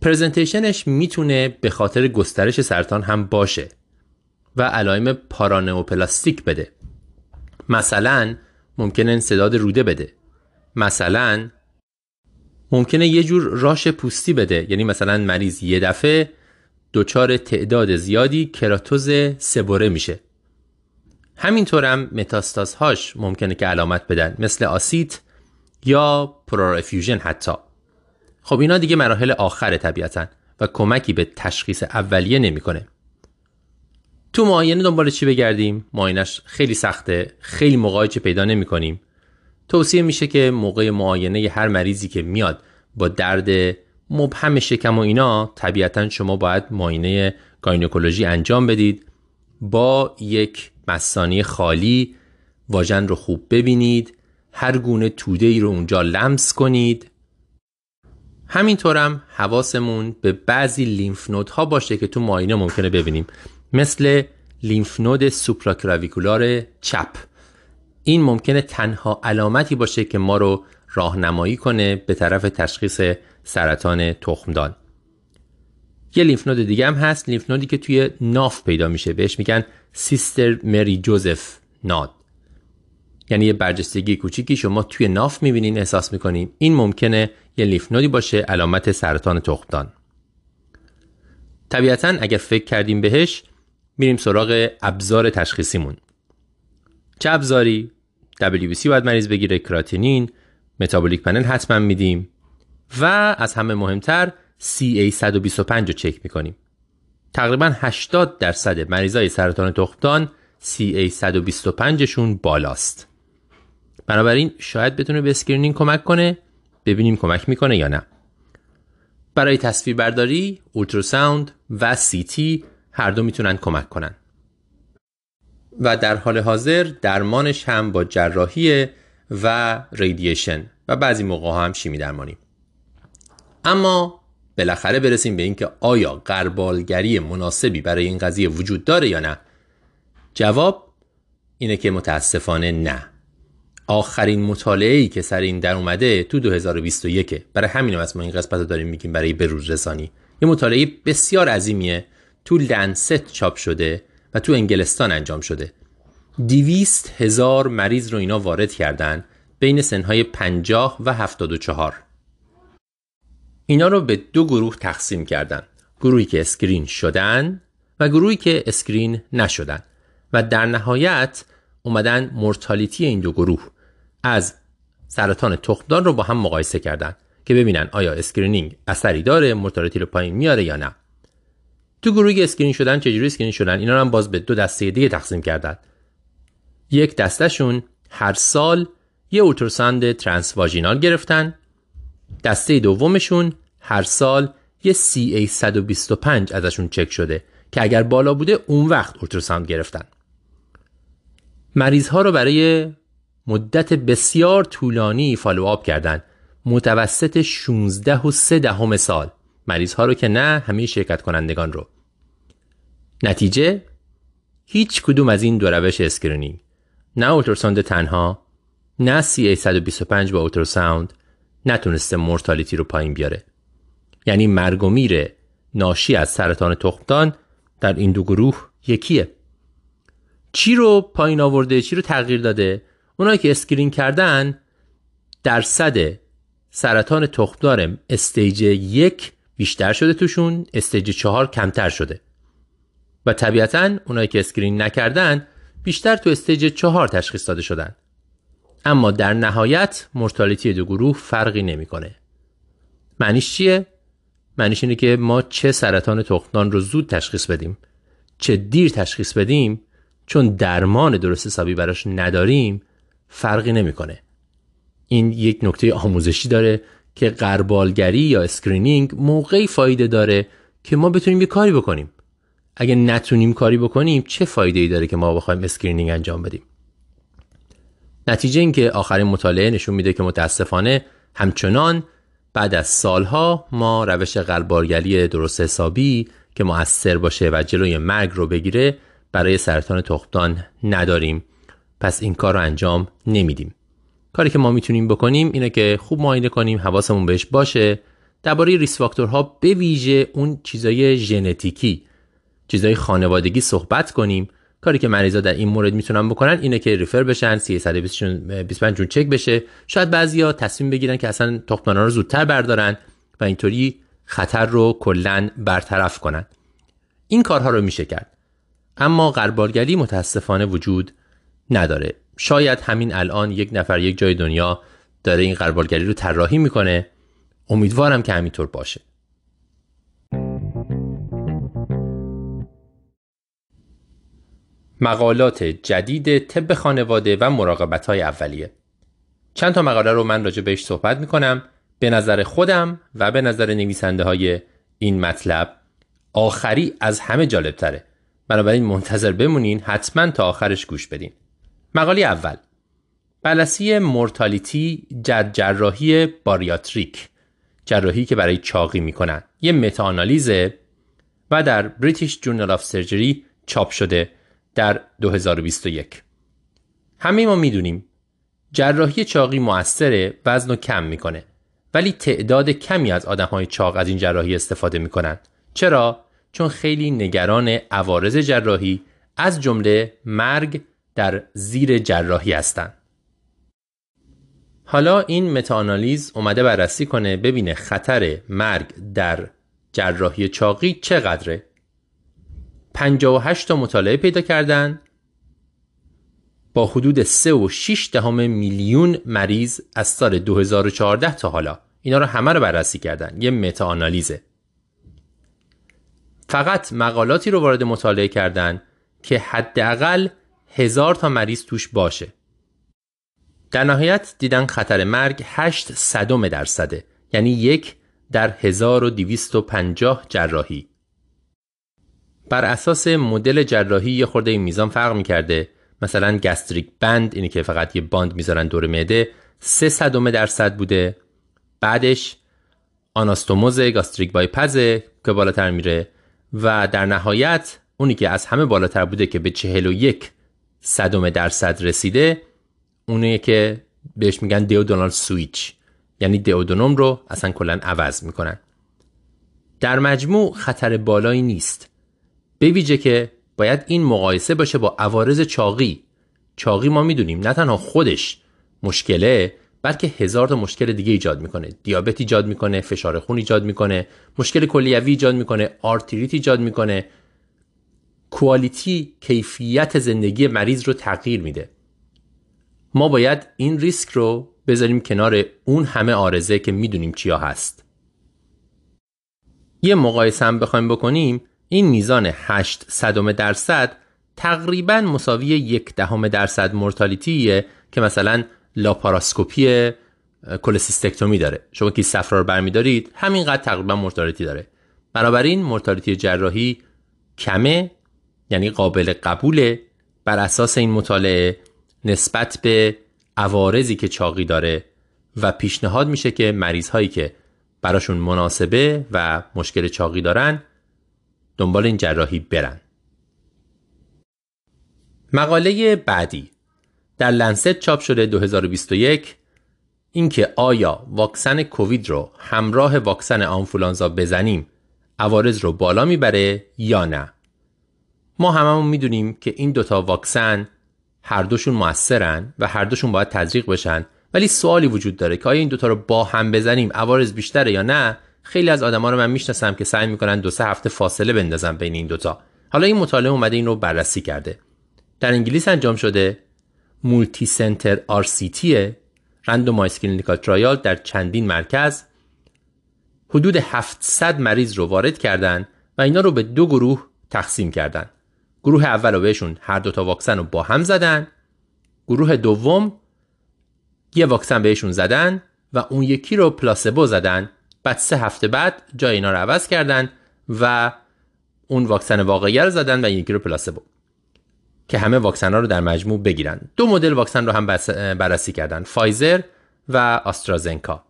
پرزنتیشنش میتونه به خاطر گسترش سرطان هم باشه و علائم پارانئوپلاستیک بده. مثلا ممکنه انسداد روده بده، مثلا ممکنه یه جور راش پوستی بده، یعنی مثلا مریض یه دفعه دچار تعداد زیادی کراتوز سبوره میشه. همینطورم متاستازهاش ممکنه که علامت بدن مثل آسیت یا پرورافیوژن حتی. خب اینا دیگه مراحل آخره طبیعتاً و کمکی به تشخیص اولیه نمیکنه. تو معاینه دنبال چی بگردیم؟ معاینش خیلی سخته، خیلی موقعی چه پیدا نمی کنیم. توصیه میشه که موقع معاینه هر مریضی که میاد با درد مبهم شکم و اینا، طبیعتاً شما باید معاینه گاینیکولوژی انجام بدید. با یک مثانه خالی واژن رو خوب ببینید، هر گونه توده‌ای رو اونجا لمس کنید. همینطورم حواسمون به بعضی لیمف نودها باشه که تو معاینه ممکنه ببینیم، مثل لیمف نود سوپراکراویکولار چپ. این ممکنه تنها علامتی باشه که ما رو راهنمایی کنه به طرف تشخیص سرطان تخمدان. یه لیمف نود دیگه هم هست، لیمف نودی که توی ناف پیدا میشه، بهش میگن سیستر مری جوزف ناد. یعنی یه برجستگی کوچیکی شما توی ناف میبینین، احساس میکنین این ممکنه یه لیمف نودی باشه علامت سرطان تخمدان. طبیعتاً اگر فکر کردیم بهش میریم سراغ ابزار تشخیصیمون. چه ابزاری؟ دبلیو بی سی باید مریض بگیره، کراتینین، متابولیک پنل حتما میدیم و از همه مهمتر سی ای صد و بیست و پنج رو چک میکنیم. تقریباً هشتاد درصد مریضای سرطان تخمدان سی ای صد و بیست و پنج شون بالاست. بنابراین شاید بتونه به اسکرینینگ کمک کنه، ببینیم کمک میکنه یا نه. برای تصویر برداری، اولتراساوند و سی تی هر دو میتونن کمک کنن. و در حال حاضر درمانش هم با جراحی و رادییشن و بعضی موقع هم شیمی درمانی. اما بالاخره برسیم به اینکه آیا غربالگری مناسبی برای این قضیه وجود داره یا نه؟ جواب اینه که متاسفانه نه. آخرین مطالعه‌ای که سر این در اومده تو دو هزار و بیست و یک، برای همین هم از ما این قسمت رو داریم میگیم برای بروز رسانی. یه مطالعه بسیار عظیمیه، تو لنست چاپ شده و تو انگلستان انجام شده. دویست هزار مریض رو اینا وارد کردن بین سنهای پنجاه و هفتاد و چهار. اینا رو به دو گروه تقسیم کردن، گروهی که اسکرین شدن و گروهی که اسکرین نشدن و در نهایت اومدن مورتالیتی این دو گروه از سرطان تخمدان رو با هم مقایسه کردن که ببینن آیا اسکرینینگ اثری داره، مورتالیتی رو پایین میاره یا نه. تو گروهی که اسکرین شدن چجوری اسکرین شدن؟ اینا رو هم باز به دو دسته دیگه تقسیم کردن. یک دستهشون هر سال یه اولتراساند ترانس واژینال گرفتن، دسته دومشون هر سال یه سی ای صد و بیست و پنج ازشون چک شده که اگر بالا بوده اون وقت اولتراساند گرفتن. مریض ها رو برای مدت بسیار طولانی فالوآپ کردن، متوسط شانزده و سه دهم سال، مریض ها رو که نه همه شرکت کنندگان رو. نتیجه هیچ کدوم از این دو روش اسکرینینگ، نه اولتراساند تنها نه سی ای صد و بیست و پنج با اولتراساند، نتونسته مورتالیتی رو پایین بیاره. یعنی مرگ و میر ناشی از سرطان تخمدان در این دو گروه یکیه. چی رو پایین آورده، چی رو تغییر داده؟ اونایی که اسکرین کردن درصد سرطان تخمدان استیج یک بیشتر شده توشون، استیج چهار کمتر شده و طبیعتاً اونایی که اسکرین نکردن بیشتر تو استیج چهار تشخیص داده شدن. اما در نهایت مورتالیتی دو گروه فرقی نمیکنه. معنیش چیه؟ معنیش اینه که ما چه سرطان تخمدان رو زود تشخیص بدیم، چه دیر تشخیص بدیم، چون درمان درست حسابی براش نداریم فرقی نمیکنه. این یک نکته آموزشی داره که غربالگری یا اسکرینینگ موقعی فایده داره که ما بتونیم یه کاری بکنیم. اگه نتونیم کاری بکنیم چه فایده‌ای داره که ما بخوایم اسکرینینگ انجام بدیم؟ نتیجه این که آخرین مطالعه نشون میده که متاسفانه همچنان بعد از سالها ما روش غربالگری درست حسابی که مؤثر باشه و جلوی مرگ رو بگیره برای سرطان تخمدان نداریم. پس این کار رو انجام نمیدیم. کاری که ما میتونیم بکنیم اینه که خوب معاینه کنیم، حواسمون بهش باشه. درباره ریسک فاکتورها به ویژه اون چیزای ژنتیکی، چیزای خانوادگی صحبت کنیم. کاری که مریضا در این مورد میتونن بکنن اینه که ریفر بشن، سی ای صد و بیست و پنج جون چک بشه. شاید بعضیا تصمیم بگیرن که اصلا تخمدانا رو زودتر بردارن و اینطوری خطر رو کلا برطرف کنن. این کارها رو میشه کرد. اما غربالگری متاسفانه وجود نداره. شاید همین الان یک نفر یک جای دنیا داره این غربالگری رو طراحی میکنه. امیدوارم که همینطور باشه. مقالات جدید طب خانواده و مراقبت‌های اولیه. چند تا مقاله رو من راجع بهش صحبت می‌کنم. به نظر خودم و به نظر نویسنده‌های این مطلب آخری از همه جالب‌تره. بنابراین منتظر بمونین، حتما تا آخرش گوش بدین. مقاله اول: بررسی مورتالیتی در جراحی باریاتریک، جراحی که برای چاقی می‌کنن. یه متاآنالیز و در بریتیش جورنال آف سرجری چاپ شده در دو هزار و بیست و یک. همه ما میدونیم جراحی چاقی موثره، وزن رو کم میکنه، ولی تعداد کمی از آدم‌های چاق از این جراحی استفاده میکنن. چرا؟ چون خیلی نگران عوارض جراحی از جمله مرگ در زیر جراحی هستند. حالا این متاآنالیز اومده بررسی کنه ببینه خطر مرگ در جراحی چاقی چقدره. پنجاه و هشت تا مطالعه پیدا کردن با حدود سه و شش دهم میلیون مریض از سال دو هزار و چهارده تا حالا. اینا رو همه رو بررسی کردن. یه متاآنالیزه. فقط مقالاتی رو وارد مطالعه کردن که حداقل هزار تا مریض توش باشه. در نهایت دیدن خطر مرگ هشت صدم درصده، یعنی یک در هزار و دویست و پنجاه جراحی. بر اساس مدل جراحی یه خورده این میزان فرق می‌کرده. مثلا گستریک بند، اینی که فقط یه باند میذارن دور معده، سه صدم درصد بوده. بعدش آناستوموز گاستریک بایپاز که بالاتر میره و در نهایت اونی که از همه بالاتر بوده که به چهل و یک صدم درصد رسیده، اونی که بهش میگن دیودونال سویچ، یعنی دیودونوم رو اصلا کلا عوض میکنن. در مجموع خطر بالایی نیست، به ویژه که باید این مقایسه باشه با عوارض چاقی. چاقی ما میدونیم نه تنها خودش مشکله، بلکه هزار تا مشکل دیگه ایجاد میکنه. دیابت ایجاد میکنه، فشار خون ایجاد میکنه، مشکل کلیوی ایجاد میکنه، آرتریت ایجاد میکنه. کوالیتی، کیفیت زندگی مریض رو تغییر میده. ما باید این ریسک رو بذاریم کنار اون همه عارضه که میدونیم چیا هست. یه مقایسه هم بخوایم بکنیم، این میزان هشت صدم درصد تقریبا مساوی یک دهم درصد مورتالیتیه که مثلا لاپاراسکوپی کولسیستکتومی داره. شما که صفرا رو برمیدارید همینقدر تقریبا مورتالیتی داره. بنابراین مورتالیتی جراحی کمه، یعنی قابل قبوله بر اساس این مطالعه نسبت به عوارضی که چاقی داره و پیشنهاد میشه که مریض هایی که براشون مناسبه و مشکل چاقی دارن دنبال این جراحی برن. مقاله بعدی در لنست چاپ شده دو هزار و بیست و یک. اینکه آیا واکسن کووید رو همراه واکسن آنفولانزا بزنیم عوارض رو بالا میبره یا نه؟ ما هممون میدونیم که این دوتا واکسن هر دوشون موثرن و هر دوشون باید تزریق بشن، ولی سوالی وجود داره که آیا این دوتا رو با هم بزنیم عوارض بیشتره یا نه؟ خیلی از آدما رو من میشناسم که سعی میکنن دو سه هفته فاصله بندازن بین این دوتا. حالا این مطالعه اومده این رو بررسی کرده. در انگلیس انجام شده، مولتی سنتر آر سی تی، رندومایز کلینیکال ترایال در چندین مرکز. حدود هفتصد مریض رو وارد کردن و اینا رو به دو گروه تقسیم کردن. گروه اول رو بهشون هر دو تا واکسن رو با هم زدن، گروه دوم یه واکسن بهشون زدن و اون یکی رو پلاسبو زدن. بعد سه هفته بعد جای اینا رو عوض کردن و اون واکسن واقعی رو زدن و یکی رو پلاسبو، که همه واکسن‌ها رو در مجموع بگیرن. دو مدل واکسن رو هم بررسی کردن، فایزر و آسترازنکا.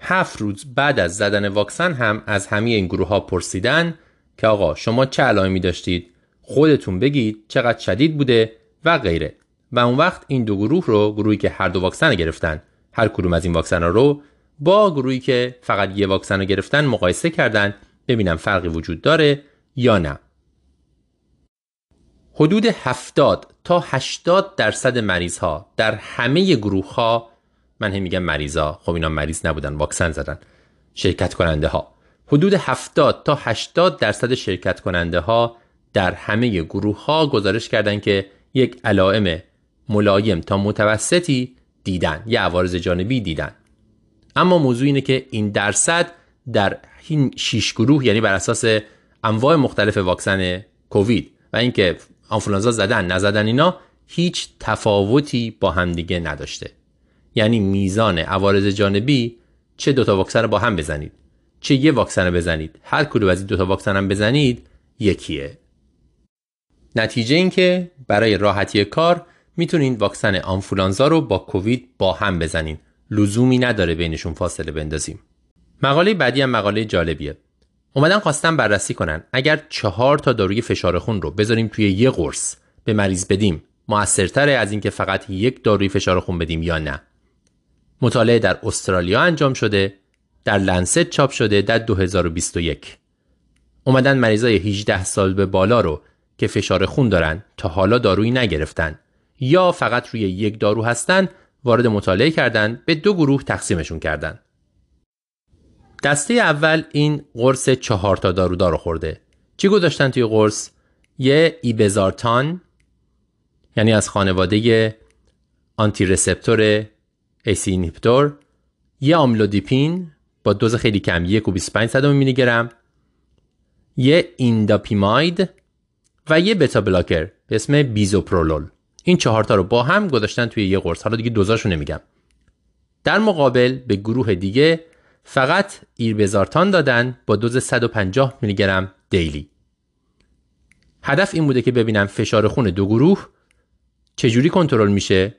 هفت روز بعد از زدن واکسن هم از همه این گروه‌ها پرسیدن که آقا شما چه علائمی داشتید؟ خودتون بگید چقدر شدید بوده و غیره. و اون وقت این دو گروه رو، گروهی که هر دو واکسن رو گرفتن، هر کدوم از این واکسن‌ها رو با گروهی که فقط یه واکسن رو گرفتن مقایسه کردن ببینن فرقی وجود داره یا نه. حدود هفتاد تا هشتاد درصد مریض ها در همه گروه ها، من هم میگم مریض ها، خب اینا مریض نبودن، واکسن زدن، شرکت کننده ها، حدود هفتاد تا هشتاد درصد شرکت کننده ها در همه گروه ها گزارش کردن که یک علائم ملایم تا متوسطی دیدن، یه عوارض جانبی دیدن. اما موضوع اینه که این درصد در این شش گروه، یعنی بر اساس انواع مختلف واکسن کووید و اینکه آنفولانزا زدن نزدن، اینا هیچ تفاوتی با هم دیگه نداشته. یعنی میزان عوارض جانبی، چه دوتا واکسن رو با هم بزنید چه یه واکسن رو بزنید، هر کدوم از این دوتا واکسن هم بزنید یکیه. نتیجه این که برای راحتی کار میتونین واکسن آنفولانزا رو با کووید با هم بزنین، لزومی نداره بینشون فاصله بندازیم. مقاله بعدی هم مقاله جالبیه. اومدن خواستن بررسی کنن اگر چهار تا داروی فشار خون رو بذاریم توی یه قرص به مریض بدیم، موثرتره از اینکه فقط یک داروی فشار خون بدیم یا نه. مطالعه در استرالیا انجام شده، در لنست چاپ شده در دو هزار و بیست و یک. اومدن مریضای هجده سال به بالا رو که فشار خون دارن تا حالا دارویی نگرفتن یا فقط روی یک دارو هستن وارد مطالعه کردن، به دو گروه تقسیمشون کردن. دسته اول این قرص چهار تا دارودار رو خورده. چی گذاشتن توی قرص؟ یه ایبزارتان، یعنی از خانواده آنتی رسپتور اسی اینهیبیتور، یه آملودیپین با دوز خیلی کم یک و بیست و پنج صدم میلی گرم، یه اینداپیماید و یه بتا بلاکر به اسم بیزوپرولول. این چهار تا رو با هم گذاشتن توی یه قرص. حالا دیگه دوزاشو نمیگم. در مقابل به گروه دیگه فقط ایربزارتان دادن با دوز صد و پنجاه میلی گرم دیلی. هدف این بوده که ببینم فشار خون دو گروه چجوری کنترل میشه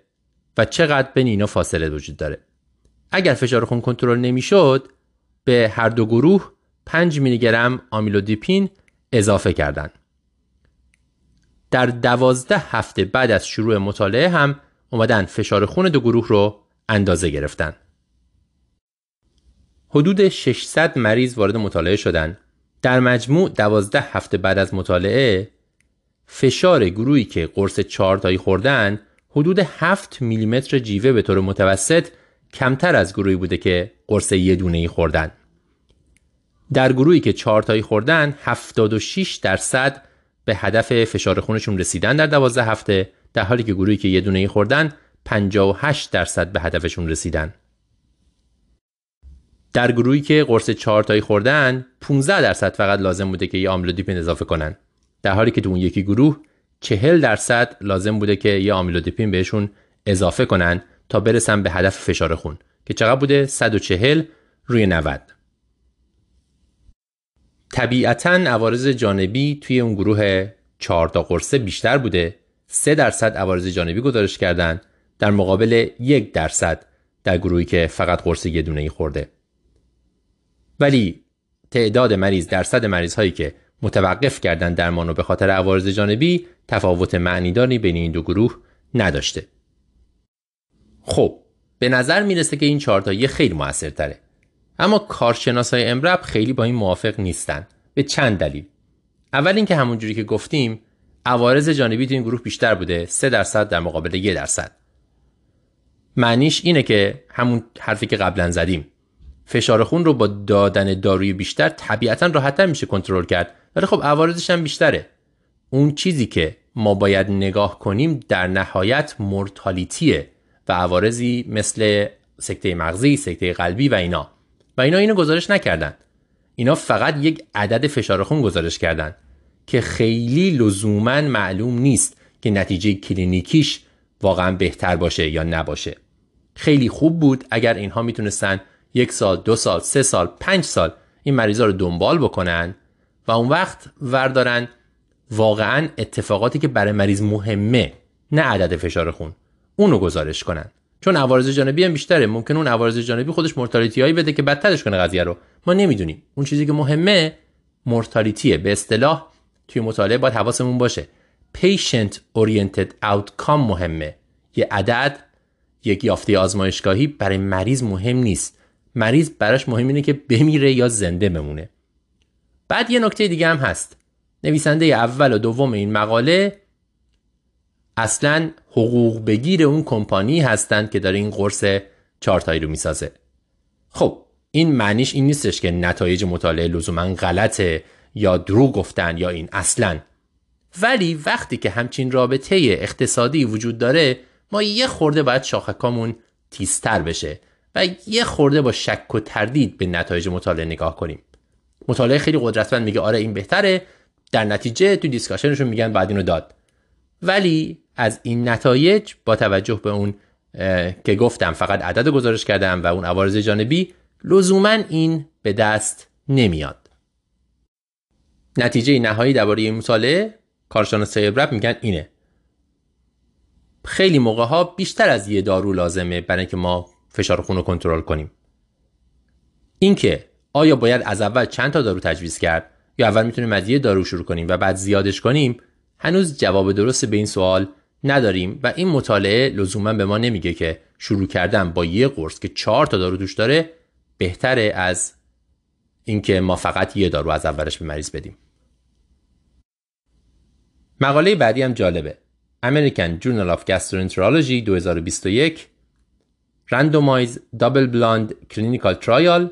و چقدر بین اینا فاصله وجود داره. اگر فشار خون کنترل نمیشد، به هر دو گروه پنج میلی گرم آمیلودیپین اضافه کردن. در دوازده هفته بعد از شروع مطالعه هم اومدن فشار خون دو گروه رو اندازه گرفتن. حدود ششصد مریض وارد مطالعه شدن. در مجموع دوازده هفته بعد از مطالعه فشار گروهی که قرص چهار تایی خوردن حدود هفت میلی متر جیوه به طور متوسط کمتر از گروهی بوده که قرص یه دونه ای خوردن. در گروهی که چهار تایی خوردن هفتاد و شش درصد به هدف فشار خونشون رسیدن در دوازده هفته، در حالی که گروهی که یه دونه ای خوردن پنجاه و هشت درصد به هدفشون رسیدن. در گروهی که قرص چهار تایی خوردن پانزده درصد فقط لازم بوده که یه آملودیپین اضافه کنن، در حالی که تو اون یکی گروه چهل درصد لازم بوده که یه آمیلودیپین بهشون اضافه کنن تا برسن به هدف فشار خون که چقدر بوده؟ صد و چهل روی نود. طبیعتاً عوارض جانبی توی اون گروه چهار تا قرصه بیشتر بوده. سه درصد عوارض جانبی گزارش کردن در مقابل یک درصد در گروهی که فقط قرص یه دونه ای خورده. ولی تعداد مریض، درصد مریض هایی که متوقف کردن درمانو به خاطر عوارض جانبی، تفاوت معنیداری بین این دو گروه نداشته. خب به نظر میرسه که این چهار تایی خیلی موثرتره، اما کارشناسای امرب خیلی با این موافق نیستن، به چند دلیل. اول اینکه همونجوری که گفتیم عوارض جانبی تو این گروه بیشتر بوده، سه درصد در مقابل یک درصد. معنیش اینه که همون حرفی که قبلا زدیم، فشار خون رو با دادن داروی بیشتر طبیعتاً راحت‌تر میشه کنترل کرد، ولی خب عوارضش هم بیشتره. اون چیزی که ما باید نگاه کنیم در نهایت مورتالیتیه و عوارضی مثل سکته مغزی، سکته قلبی و اینا. و اینا اینو گزارش نکردن. اینا فقط یک عدد فشار خون گزارش کردن که خیلی لزوماً معلوم نیست که نتیجه کلینیکیش واقعاً بهتر باشه یا نباشه. خیلی خوب بود اگر اینها میتونستن یک سال، دو سال، سه سال، پنج سال این مریضا رو دنبال بکنن و اون وقت وردارن واقعا اتفاقاتی که برای مریض مهمه، نه عدد فشار خون، اونو گزارش کنن. چون عوارض جانبی هم بیشتره، ممکن اون عوارض جانبی خودش مورتالیتی هایی بده که بدترش کنه قضیه رو، ما نمیدونیم. اون چیزی که مهمه مورتالیتیه. به اصطلاح توی مطالعه باید حواسمون باشه، patient oriented outcome مهمه. یه عدد، یک یافته آزمایشگاهی برای مریض مهم نیست. مریض براش مهم اینه که بمیره یا زنده بمونه. بعد یه نکته دیگه هم هست. نویسنده اول و دوم این مقاله اصلاً حقوق بگیر اون کمپانی هستن که داره این قرص چهار تایی رو میسازه. خب این معنیش این نیستش که نتایج مطالعه لزوماً غلطه یا دروغ گفتن یا این اصلاً. ولی وقتی که همچین رابطه اقتصادی وجود داره، ما یه خورده باید شاخکامون تیزتر بشه و یه خورده با شک و تردید به نتایج مطالعه نگاه کنیم. مطالعه خیلی قدرتمند میگه آره این بهتره، در نتیجه تو دیسکاشنشون میگن بعد اینو داد. ولی از این نتایج با توجه به اون که گفتم فقط عدد گزارش کردم و اون عوارض جانبی، لزوما این به دست نمیاد. نتیجه نهایی درباره این مطالعه کارشناسای امرب میگن اینه. خیلی موقع ها بیشتر از یه دارو لازمه برای اینکه ما فشار خون رو کنترل کنیم. اینکه آیا باید از اول چند تا دارو تجویز کرد یا اول میتونیم از یه دارو شروع کنیم و بعد زیادش کنیم، هنوز جواب درست به این سوال نداریم و این مطالعه لزوما به ما نمیگه که شروع کردن با یه قرص که چهار تا دارو توش داره بهتره از اینکه ما فقط یه دارو از اولش به مریض بدیم. مقاله بعدی هم جالبه. American Journal of Gastroenterology دو هزار و بیست و یک Randomized Double Blind Clinical Trial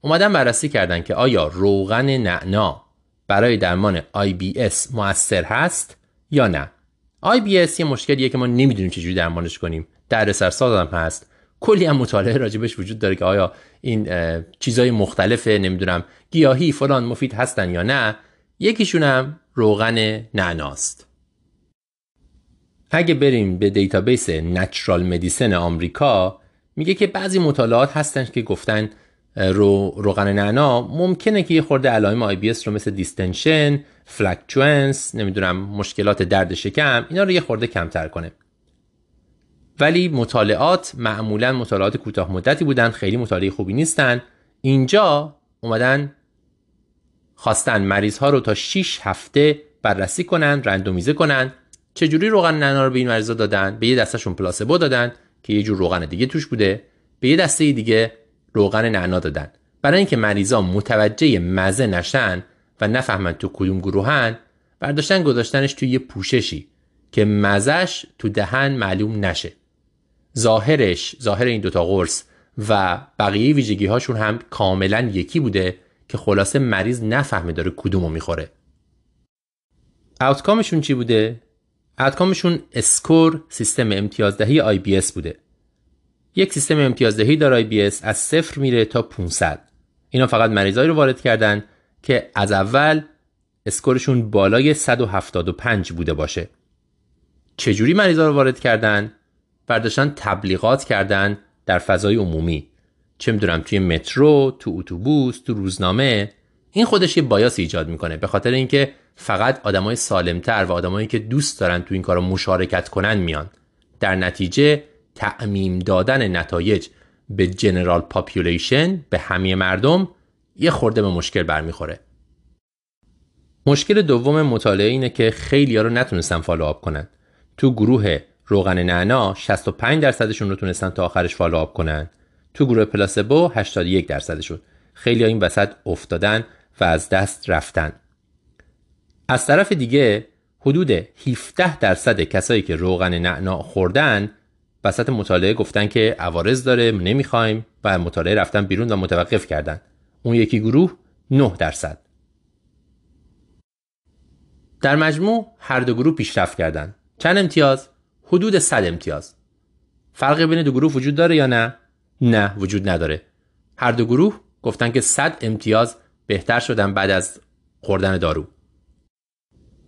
اومدن بررسی کردن که آیا روغن نعنا برای درمان آی بی اس مؤثر هست یا نه. آی بی اس یه مشکلیه که ما نمیدونیم چجوری درمانش کنیم. دردسر ساز هم هست. کلی هم مطالعه راجبش وجود داره که آیا این چیزای مختلفه، نمیدونم گیاهی فلان مفید هستن یا نه. یکیشون هم روغن نعناست. اگه بریم به دیتابیس نچرال مدیسن آمریکا، میگه که بعضی مطالعات هستن که گفتن رو روغن نعنا ممکنه که یه خورده علائم آی بی اس رو مثل دیستنشن، فلکچوئنس، نمیدونم مشکلات درد شکم، اینا رو یه خورده کمتر کنه. ولی مطالعات معمولا مطالعات کوتاه مدتی بودن، خیلی مطالعه خوبی نیستن. اینجا اومدن خواستن مریض ها رو تا شش هفته بررسی کنن، رندومیزه کنن. چجوری روغن نعنا رو به این مریضا دادن؟ به یه دستشون پلاسبو دادن که یه جور روغن دیگه توش بوده، به یه دسته دیگه روغن نعنا دادن. برای اینکه مریضا متوجه مزه نشن و نفهمن تو کدوم گروهن، برداشتن گذاشتنش توی یه پوششی که مزش تو دهن معلوم نشه. ظاهرش، ظاهر این دوتا قرص و بقیه ویژگی هاشون هم کاملا یکی بوده که خلاصه مریض نفهمه داره کدومو میخوره. آوتکامشون چی بوده؟ آوتکامشون اسکور، سیستم امتیازدهی آی بی اس بوده. یک سیستم امتیازدهی داره آی بی اس، از صفر میره تا پانصد. اینا فقط مریضایی رو وارد کردن که از اول اسکورشون بالای صد و هفتاد و پنج بوده باشه. چجوری مریضا رو وارد کردن؟ برداشتن تبلیغات کردن در فضای عمومی. چه میدونم توی مترو، تو اتوبوس، تو روزنامه. این خودش یه بایاس ایجاد میکنه به خاطر اینکه فقط آدمای سالمتر و آدمایی که دوست دارن تو این کارا مشارکت کنن میان. در نتیجه تعمیم دادن نتایج به جنرال پاپولیشن، به همه مردم، یه خورده به مشکل برمیخوره. مشکل دوم مطالعه اینه که خیلی‌ها رو نتونستن فالوآپ کنن. تو گروه روغن نعنا شصت و پنج درصدشون رو تونستن تا آخرش فالوآپ کنن. تو گروه پلاسبو هشتاد و یک درصدشون. خیلی‌ها این وسط افتادن و از دست رفتن. از طرف دیگه حدود هفده درصد کسایی که روغن نعنا خوردن وسط مطالعه گفتن که عوارض داره، نمیخوایم و مطالعه رفتن بیرون و متوقف کردن. اون یکی گروه نه درصد. در مجموع هر دو گروه پیشرفت کردن. چند امتیاز؟ حدود صد امتیاز. فرقی بین دو گروه وجود داره یا نه؟ نه، وجود نداره. هر دو گروه گفتن که صد امتیاز بهتر شدن بعد از خوردن دارو.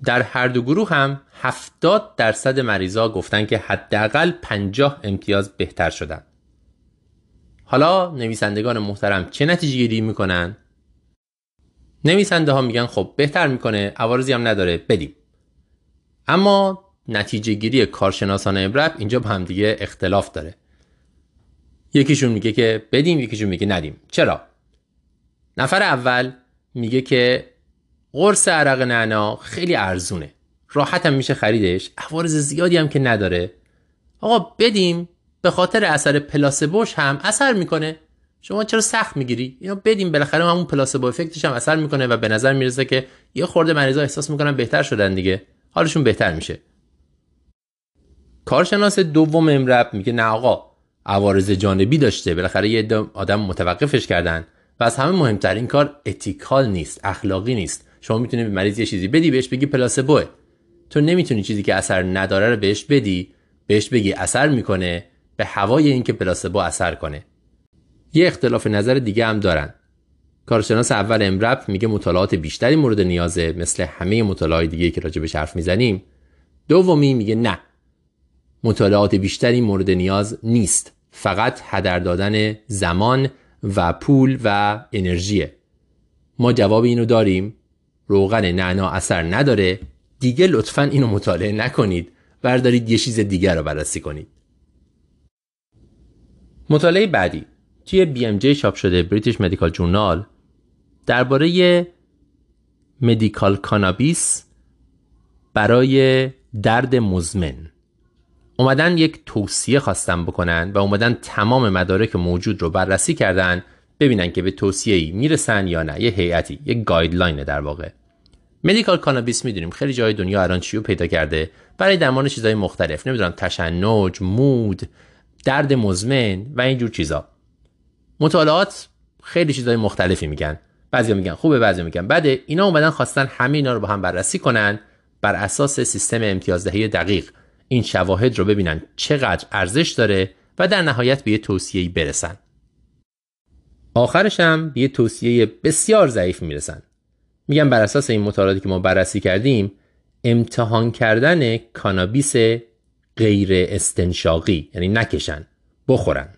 در هر دو گروه هم هفتاد درصد مریضا گفتن که حداقل پنجاه امتیاز بهتر شدن. حالا نویسندگان محترم چه نتیجه گیری میکنن؟ نویسنده ها میگن خب بهتر میکنه، عوارضی هم نداره، بدیم. اما نتیجه گیری کارشناسان ابرب اینجا با هم دیگه اختلاف داره. یکیشون میگه که بدیم، یکیشون میگه ندیم. چرا؟ نفر اول میگه که قرص عرق نعنا خیلی ارزونه، راحت هم میشه خریدش، عوارض زیادی هم که نداره. آقا بدیم، به خاطر اثر پلاسبوش هم اثر میکنه. شما چرا سخت میگیری؟ اینو بدیم، بالاخره همون پلاسبو افکتش هم اثر میکنه و به نظر میرسه که یه خورده مریضا احساس میکنن بهتر شدن دیگه، حالشون بهتر میشه. کارشناس دوم امرب میگه نه آقا، عوارض جانبی داشته، بالاخره یه آدم متوقفش کردن و از همه مهمتر این کار اتیکال نیست، اخلاقی نیست. شما میتونی به مریض یه چیزی بدی بهش بگی پلاسبوه. تو نمیتونی چیزی که اثر نداره رو بهش بدی، بهش بگی اثر میکنه، به هوای اینکه پلاسبو اثر کنه. یه اختلاف نظر دیگه هم دارن. کارشناس اول امرب میگه مطالعات بیشتری مورد نیازه، مثل همه مطالعات دیگه که راجع بهش حرف میزنیم. دومی میگه نه، مطالعات بیشتری مورد نیاز نیست، فقط هدر دادن زمان و پول و انرژیه. ما جواب اینو داریم، روغن نعنا اثر نداره، دیگه لطفاً اینو مطالعه نکنید، بردارید یه چیز دیگر رو بررسی کنید. مطالعه بعدی توی بی ام جی چاپ شده، بریتیش مدیکال جورنال، درباره مدیکال کانابیس برای درد مزمن اومدن یک توصیه خواستن بکنن و اومدن تمام مدارک موجود رو بررسی کردن ببینن که به توصیه‌ای میرسن یا نه. یه هیئتی، یه گایدلاین در واقع. مدیکال کانابیس میدونیم خیلی جای دنیا الان چیو پیدا کرده برای درمان چیزهای مختلف، نمیدونم تشنج، مود، درد مزمن و اینجور چیزا. مطالعات خیلی چیزهای مختلفی میگن، بعضیا میگن خوبه، بعضیا میگن بده. اینا اومدن خواستن همه اینا رو با هم بررسی کنن بر اساس سیستم امتیازدهی دقیق. این شواهد رو ببینن چقدر ارزش داره و در نهایت به یه توصیه‌ای برسن. آخرش هم به یه توصیه بسیار ضعیف میرسن. میگن بر اساس این مطالعاتی که ما بررسی کردیم، امتحان کردن کانابیس غیر استنشاقی، یعنی نکشن، بخورن،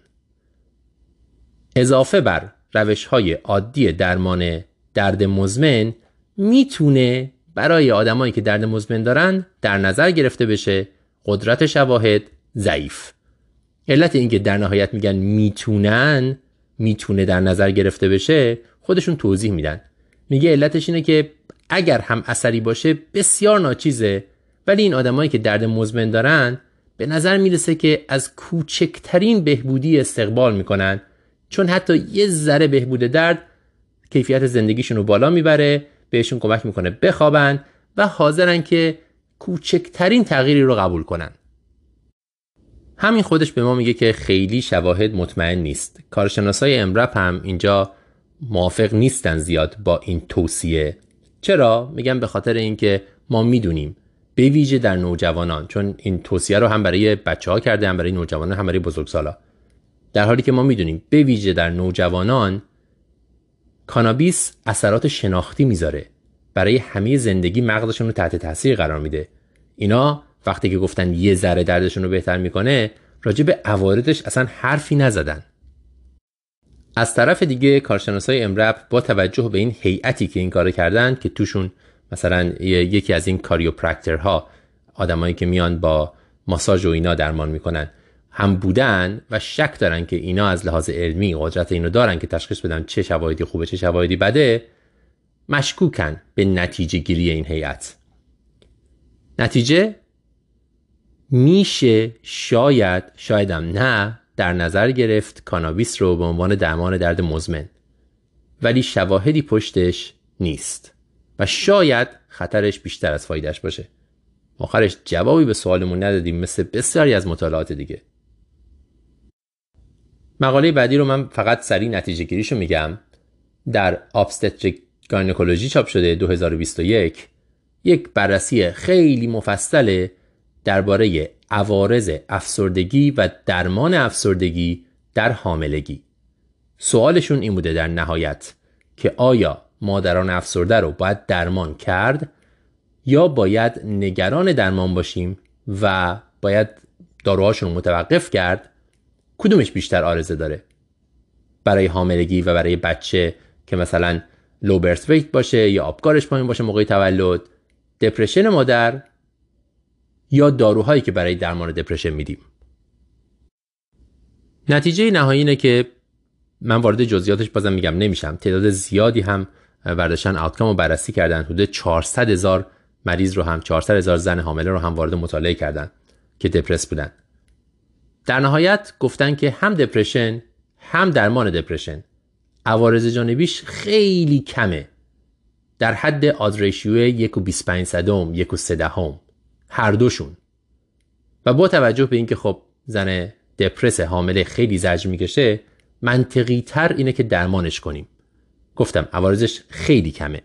اضافه بر روش‌های عادی درمان درد مزمن میتونه برای آدمایی که درد مزمن دارن در نظر گرفته بشه. قدرت شواهد ضعیف. علت اینکه در نهایت میگن میتونن، میتونه در نظر گرفته بشه، خودشون توضیح میدن. میگه علتش اینه که اگر هم اثری باشه بسیار ناچیزه، ولی این آدمایی که درد مزمن دارن به نظر میرسه که از کوچکترین بهبودی استقبال میکنن، چون حتی یه ذره بهبود درد کیفیت زندگیشون رو بالا میبره، بهشون کمک میکنه بخوابن و حاضرن که کوچکترین تغییری رو قبول کنن. همین خودش به ما میگه که خیلی شواهد مطمئن نیست. کارشناسای امرپ هم اینجا موافق نیستن زیاد با این توصیه. چرا؟ میگن به خاطر اینکه ما میدونیم به ویژه در نوجوانان، چون این توصیه رو هم برای بچه‌ها کرده، هم برای نوجوانان، هم برای بزرگسالا، در حالی که ما میدونیم به ویژه در نوجوانان کانابیس اثرات شناختی میذاره، برای همه زندگی مغزشون رو تحت تاثیر قرار میده. اینا وقتی که گفتن یه ذره دردشون رو بهتر میکنه، راجع به عوارضش اصلا حرفی نزدن. از طرف دیگه کارشناسای امرپ با توجه به این هیئتی که این کارو کردن، که توشون مثلا یکی از این کاریوپرکترها، آدمایی که میان با ماساژ و اینا درمان میکنن، هم بودن و شک دارن که اینا از لحاظ علمی قدرت اینو دارن که تشخیص بدن چه شواهدی خوبه چه شواهدی بده، مشکوکن به نتیجه گیری این هیئت. نتیجه میشه شاید، شایدم نه، در نظر گرفت کانابیس رو به عنوان درمان درد مزمن، ولی شواهدی پشتش نیست و شاید خطرش بیشتر از فایدهش باشه. آخرش جوابی به سوالمون ندادیم مثل بسیاری از مطالعات دیگه. مقاله بعدی رو من فقط سریع نتیجه گیریشو میگم. در Obstetric گاینکولوژی چاپ شده دو هزار و بیست و یک. یک بررسی خیلی مفصل درباره عوارض افسردگی و درمان افسردگی در حاملگی. سوالشون این بوده در نهایت که آیا مادران افسرده رو باید درمان کرد یا باید نگران درمان باشیم و باید داروهاشون متوقف کرد؟ کدومش بیشتر عارضه داره؟ برای حاملگی و برای بچه که مثلا لو برث ویت باشه یا آبکارش پایین باشه موقع تولد، دپرشن مادر، یا داروهایی که برای درمان دپرشن میدیم. نتیجه نهایی اینه که من وارد جزئیاتش بازم میگم نمیشم. تعداد زیادی هم برداشتن آوتکام رو بررسی کردن، حدود چهارصد هزار مریض رو هم، چهارصد هزار زن حامله رو هم وارد مطالعه کردن که دپرس بودن. در نهایت گفتن که هم دپرشن هم درمان دپرشن عوارض جانبیش خیلی کمه، در حد آدرشیو یک و بیس پنج صدم، یک و سه دهم، هر دوشون. و با توجه به اینکه خب زن دپرس حامله خیلی زجر میکشه، منطقی تر اینه که درمانش کنیم. گفتم عوارضش خیلی کمه.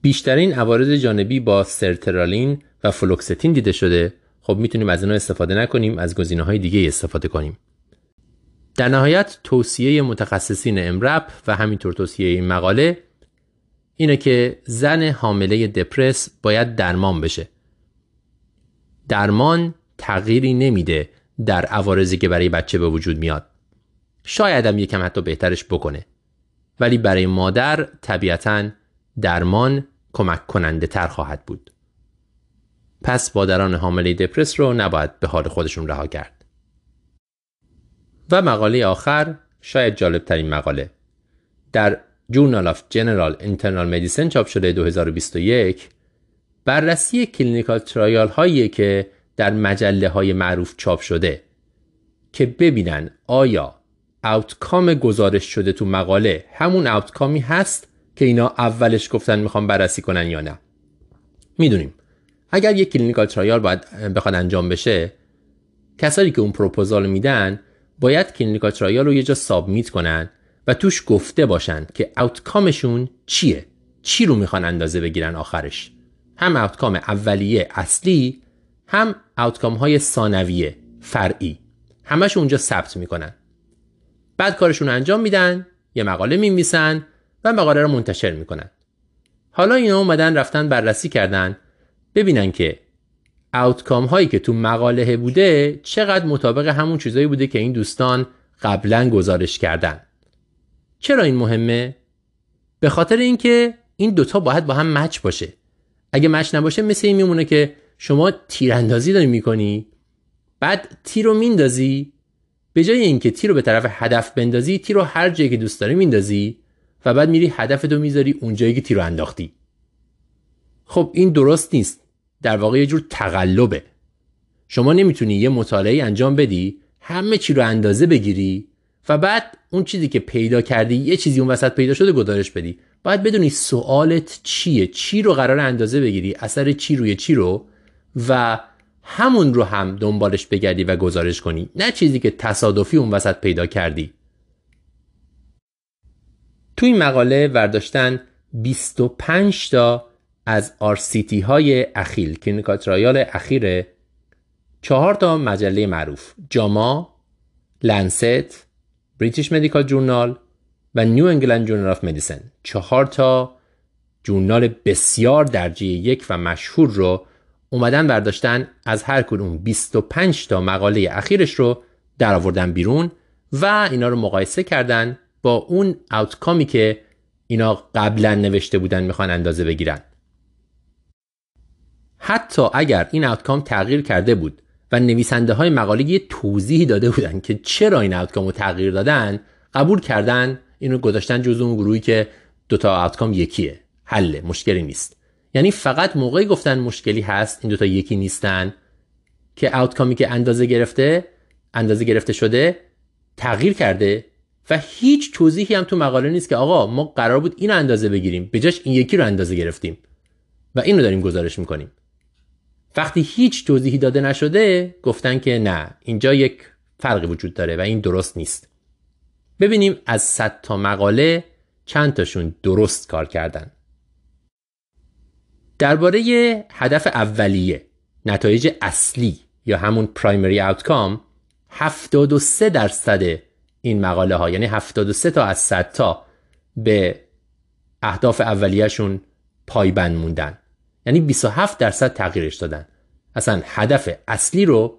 بیشترین عوارض جانبی با سرترالین و فلوکستین دیده شده. خب میتونیم از اینا استفاده نکنیم، از گزینه‌های دیگه استفاده کنیم. در نهایت توصیه متخصصین امرپ و همینطور توصیه این مقاله اینه که زن حامله دپرس باید درمان بشه. درمان تغییری نمیده در عوارضی که برای بچه به وجود میاد. شاید هم یکم حتی بهترش بکنه، ولی برای مادر طبیعتاً درمان کمک کننده تر خواهد بود. پس مادران حامله دپرس رو نباید به حال خودشون رها کرد. و مقاله آخر، شاید جالب ترین مقاله، در Journal of General Internal Medicine چاپ شده دو هزار و بیست و یک. بررسی کلینیکال ترایال هایی که در مجله های معروف چاپ شده که ببینن آیا آوتکام گزارش شده تو مقاله همون آوتکامی هست که اینا اولش گفتن میخوام بررسی کنن یا نه. میدونیم اگر یک کلینیکال ترایال باید بخواد انجام بشه، کسایی که اون پروپوزال میدن باید کلینیکال ترایال رو یه جا سابمیت کنن و توش گفته باشن که آوتکامشون چیه، چی رو میخوان اندازه بگیرن آخرش، هم آوتکام اولیه اصلی، هم آوتکام های ثانویه فرعی، همش اونجا ثبت میکنن. بعد کارشون انجام میدن، یه مقاله میمیسن و مقاله رو منتشر میکنن. حالا اینا اومدن رفتن بررسی کردن ببینن که آوتکام هایی که تو مقاله بوده چقدر مطابق همون چیزایی بوده که این دوستان قبلا گزارش کردن. چرا این مهمه؟ به خاطر اینکه این دوتا باید با هم مچ باشه. اگه مچ نباشه مثل این میمونه که شما تیراندازی داری میکنی، بعد تیر رو میندازی، به جای اینکه تیر رو به طرف هدف بندازی، تیر رو هر جایی که دوست داری میندازی و بعد میری هدفتو میذاری اونجایی که تیر رو انداختی. خب این درست نیست. در واقع یه جور تقلبه. شما نمیتونی یه مطالعه انجام بدی، همه چی رو اندازه بگیری و بعد اون چیزی که پیدا کردی، یه چیزی اون وسط پیدا شده گزارش بدی. باید بدونی سوالت چیه، چی رو قرار اندازه بگیری، اثر چی روی چی رو، و همون رو هم دنبالش بگردی و گزارش کنی، نه چیزی که تصادفی اون وسط پیدا کردی. تو این مقاله برداشتن بیست و پنج تا از آر سی تی های اخیر، کلینیکال ترایال اخیره، چهار تا مجله معروف، جاما، لنست، بریتیش مدیکال جورنال و نیو انگلند جورنال آف مدیسن، چهار تا جورنال بسیار درجه یک و مشهور رو اومدن برداشتن از هر کدوم بیست و پنج تا مقاله اخیرش رو در آوردن بیرون و اینا رو مقایسه کردن با اون آوتکامی که اینا قبلا نوشته بودن میخوان اندازه بگیرن. حتی اگر این آوتکام تغییر کرده بود و نویسنده های مقاله یه توضیحی داده بودن که چرا این آوتکام رو تغییر دادن، قبول کردن، اینو گذاشتن جزو اون گروهی که دوتا آوتکام یکیه، حله، مشکلی نیست. یعنی فقط موقعی گفتن مشکلی هست، این دوتا یکی نیستن، که آوتکامی که اندازه گرفته اندازه گرفته شده تغییر کرده و هیچ توضیحی هم تو مقاله نیست که آقا ما قرار بود اینو اندازه بگیریم، به جاش این یکی رو اندازه گرفتیم و اینو داریم گزارش میکنیم. وقتی هیچ توضیحی داده نشده گفتن که نه، اینجا یک فرقی وجود داره و این درست نیست. ببینیم از صد تا مقاله چند تاشون درست کار کردن. درباره هدف اولیه، نتایج اصلی یا همون پرایمری آوتکام، هفتاد و سه درصد این مقاله ها، یعنی هفتاد و سه تا از صد تا، به اهداف اولیه‌شون پایبند موندن. یعنی بیست و هفت درصد تغییرش دادن. اصلا هدف اصلی رو،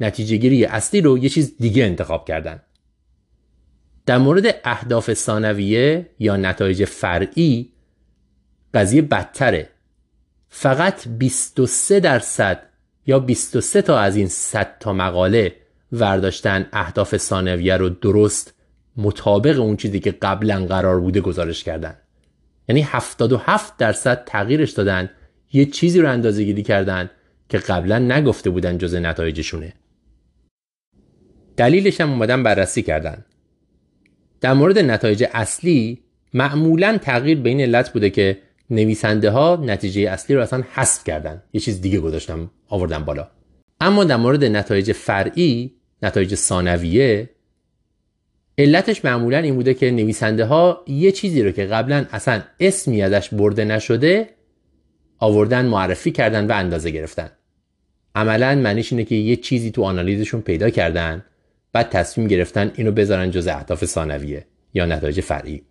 نتیجه گیری اصلی رو یه چیز دیگه انتخاب کردن. در مورد اهداف ثانویه یا نتایج فرعی قضیه بدتره. فقط بیست و سه درصد یا بیست و سه تا از این صد تا مقاله ورداشتن اهداف ثانویه رو درست مطابق اون چیزی که قبلا قرار بوده گزارش کردن. یعنی هفتاد و هفت درصد تغییرش دادن، یه چیزی رو اندازه گیری کردن که قبلا نگفته بودن جزء نتایجشونه. دلیلش هم اومدن بررسی کردن. در مورد نتایج اصلی معمولا تغییر به این علت بوده که نویسنده ها نتیجه اصلی رو اصلا حذف کردن، یه چیز دیگه گذاشتن آوردن بالا. اما در مورد نتایج فرعی، نتایج ثانویه، علتش معمولا این بوده که نویسنده ها یه چیزی رو که قبلا اصلا اسمی ازش برده نشده آوردن، معرفی کردن و اندازه گرفتن. عملا معنیش اینه که یه چیزی تو آنالیزشون پیدا کردن، بعد تصمیم گرفتن اینو بذارن جزء اهداف ثانویه یا نتایج فرعی.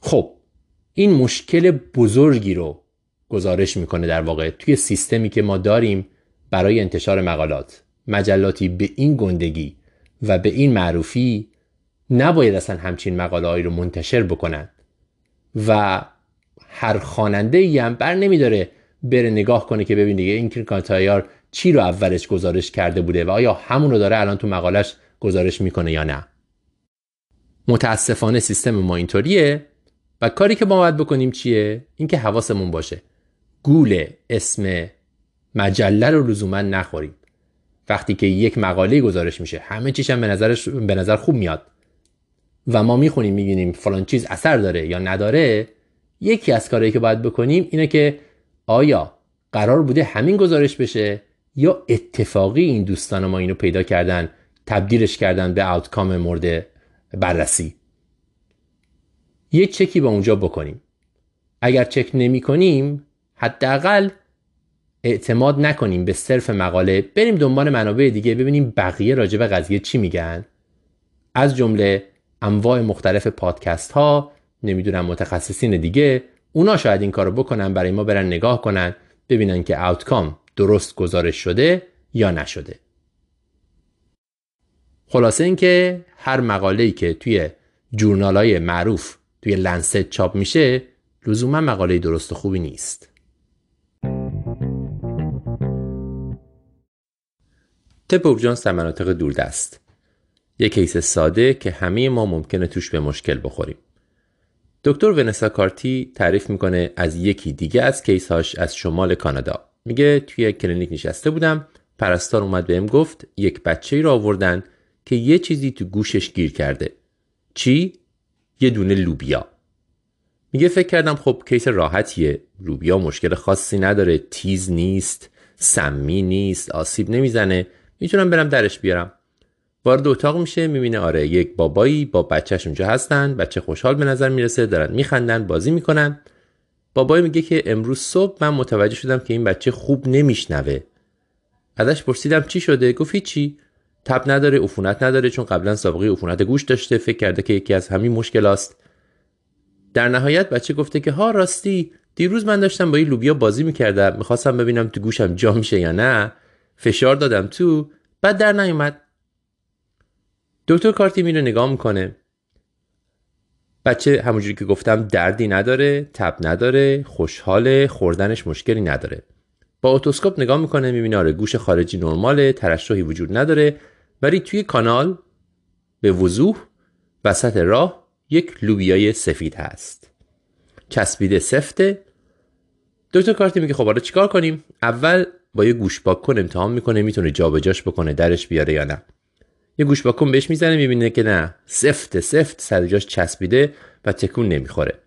خب این مشکل بزرگی رو گزارش میکنه در واقع توی سیستمی که ما داریم برای انتشار مقالات. مجلاتی به این گندگی و به این معروفی نباید اصلا همچین مقاله هایی رو منتشر بکنن و هر خواننده ای هم بر نمیداره بره نگاه کنه که ببین دیگه این کلینیکال ترایال چی رو اولش گزارش کرده بوده و آیا همون رو داره الان تو مقالش گزارش میکنه یا نه. متاسفانه سیستم ما اینطوریه و کاری که ما باید بکنیم چیه؟ اینکه حواسمون باشه گول اسم مجله رو لزوما نخورید. وقتی که یک مقاله گزارش میشه همه چیزش هم به نظرش به نظر خوب میاد و ما میخونیم میگیم فلان چیز اثر داره یا نداره، یکی از کارهایی که باید بکنیم اینه که آیا قرار بوده همین گزارش بشه یا اتفاقی این دوستان ما اینو پیدا کردن، تبدیلش کردن به آوتکام مورد بررسی. یه چکی با اونجا بکنیم. اگر چک نمی کنیم حداقل اعتماد نکنیم به صرف مقاله، بریم دنبال منابع دیگه ببینیم بقیه راجع به قضیه چی میگن، از جمله انواع مختلف پادکست ها، نمیدونم متخصصین دیگه، اونا شاید این کارو بکنن برای ما، برن نگاه کنن ببینن که آوتکام درست گزارش شده یا نشده. خلاصه اینکه هر مقاله‌ای که توی جورنال‌های معروف توی لنست چاپ میشه لزوما مقاله درست و خوبی نیست. تپ اورژانس در مناطق دوردست. یک کیس ساده که همه ما ممکنه توش به مشکل بخوریم. دکتر ونسا کارتی تعریف میکنه از یکی دیگه از کیس‌هاش از شمال کانادا. میگه توی کلینیک نشسته بودم، پرستار اومد بهم گفت یک بچه‌ای رو آوردن که یه چیزی تو گوشش گیر کرده. چی؟ یه دونه لوبیا. میگه فکر کردم خب کیس راحتیه، لوبیا مشکل خاصی نداره، تیز نیست، سمی نیست، آسیب نمیزنه، میتونم برم درش بیارم. وارد اتاق میشه، میبینه آره یک بابایی با بچه‌ش اونجا هستن، بچه خوشحال به نظر میرسه، دارن میخندن، بازی میکنن. بابایی میگه که امروز صبح من متوجه شدم که این بچه خوب نمیشنوه. ازش پرسیدم چی شده؟ گفت هیچی، تب نداره، عفونت نداره، چون قبلا سابقه عفونت گوش داشته، فکر کرده که یکی از همین مشکلاست. در نهایت بچه گفته که ها راستی، دیروز من داشتم با این لوبیا بازی میکردم، میخواستم ببینم تو گوشم جا میشه یا نه، فشار دادم تو، بعد در نیومد. دکتر کارتی میره نگاه میکنه، بچه همونجوری که گفتم دردی نداره، تب نداره، خوشحاله، خوردنش مشکلی نداره. با اتوسکوپ نگاه میکنه، میبینه آره گوش خارجی نرماله، ترشحی وجود نداره، ولی توی کانال به وضوح وسط راه یک لوبیای سفید هست، چسبیده سفته. دکتر کارتی میگه خب حالا چیکار کنیم؟ اول با یه گوش پاککن امتحان میکنه، میتونه جابجاش بکنه، درش بیاره یا نه. یه گوش پاککن بهش میزنه، میبینه که نه، سفت سفت سر جاش چسبیده و تکون نمیخوره.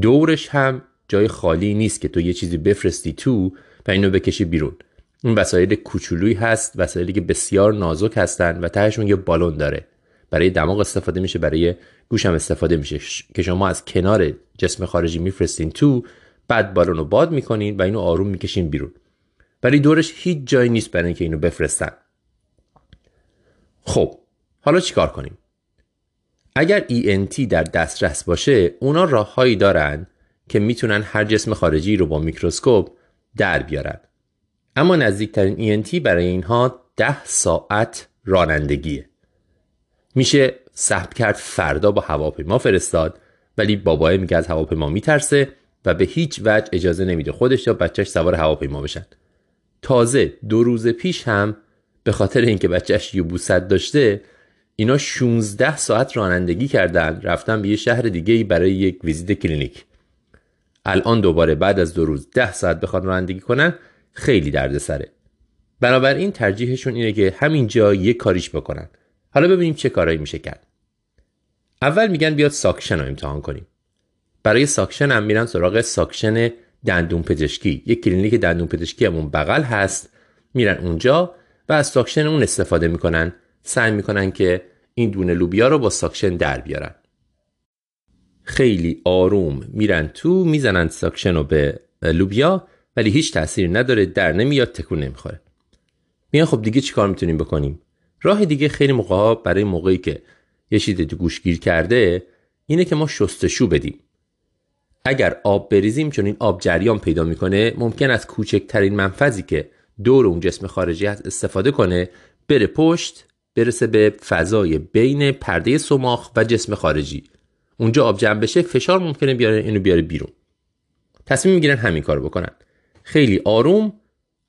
دورش هم جای خالی نیست که تو یه چیزی بفرستی تو و اینو بکشی بیرون. این وسایل کوچولویی هست، وسایلی که بسیار نازک هستن و تهشون یه بالون داره. برای دماغ استفاده میشه، برای گوش هم استفاده میشه که شما از کنار جسم خارجی میفرستین تو، بعد بالون رو باد میکنین و اینو آروم میکشین بیرون. ولی دورش هیچ جایی نیست برای اینکه اینو بفرستن. خب حالا چیکار کنیم؟ اگر ای ان تی در دسترس باشه، اونا راههایی دارن که میتونن هر جسم خارجی رو با میکروسکوپ در بیارن. اما نزدیکترین ای ان تی برای اینها ده ساعت رانندگیه. میشه سحب کرد، فردا با هواپیما فرستاد، ولی بابای میگه از هواپیما میترسه و به هیچ وجه اجازه نمیده خودش یا بچهش سوار هواپیما بشن. تازه دو روز پیش هم به خاطر اینکه بچهش یبوست داشته، اینا شانزده ساعت رانندگی کردن، رفتن به یه شهر دیگه‌ای برای یک ویزیت کلینیک. الان دوباره بعد از دو روز ده ساعت بخواد رانندگی کنن، خیلی دردسره. بنابراین ترجیحشون اینه که همینجا یه کاریش بکنن. حالا ببینیم چه کارایی میشه کرد. اول میگن بیاد ساکشن رو امتحان کنیم. برای ساکشن هم میرن سراغ ساکشن دندون پزشکی. یک کلینیک دندون پزشکی همون بغل هست. میرن اونجا و از ساکشن اون استفاده میکنن. سعی میکنن که این دونه لوبیا رو با ساکشن در بیارن. خیلی آروم میرن تو، میزنن ساکشن رو به لوبیا، ولی هیچ تأثیری نداره، در نمیاد، تکون نمیخوره. میگن خب دیگه چیکار میتونیم بکنیم؟ راه دیگه خیلی موقعا برای موقعی که یه چیزی تو گوش گیر کرده اینه که ما شستشو بدیم. اگر آب بریزیم، چون این آب جریان پیدا میکنه، ممکن است کوچکترین منفذی که دور اون جسم خارجی هست استفاده کنه، بره پشت، برسه به فضای بین پرده صماخ و جسم خارجی. اونجا آب جمع بشه، فشار ممکنه بیاره اینو بیاره بیرون. تصمیم میگیرن همین کارو بکنن. خیلی آروم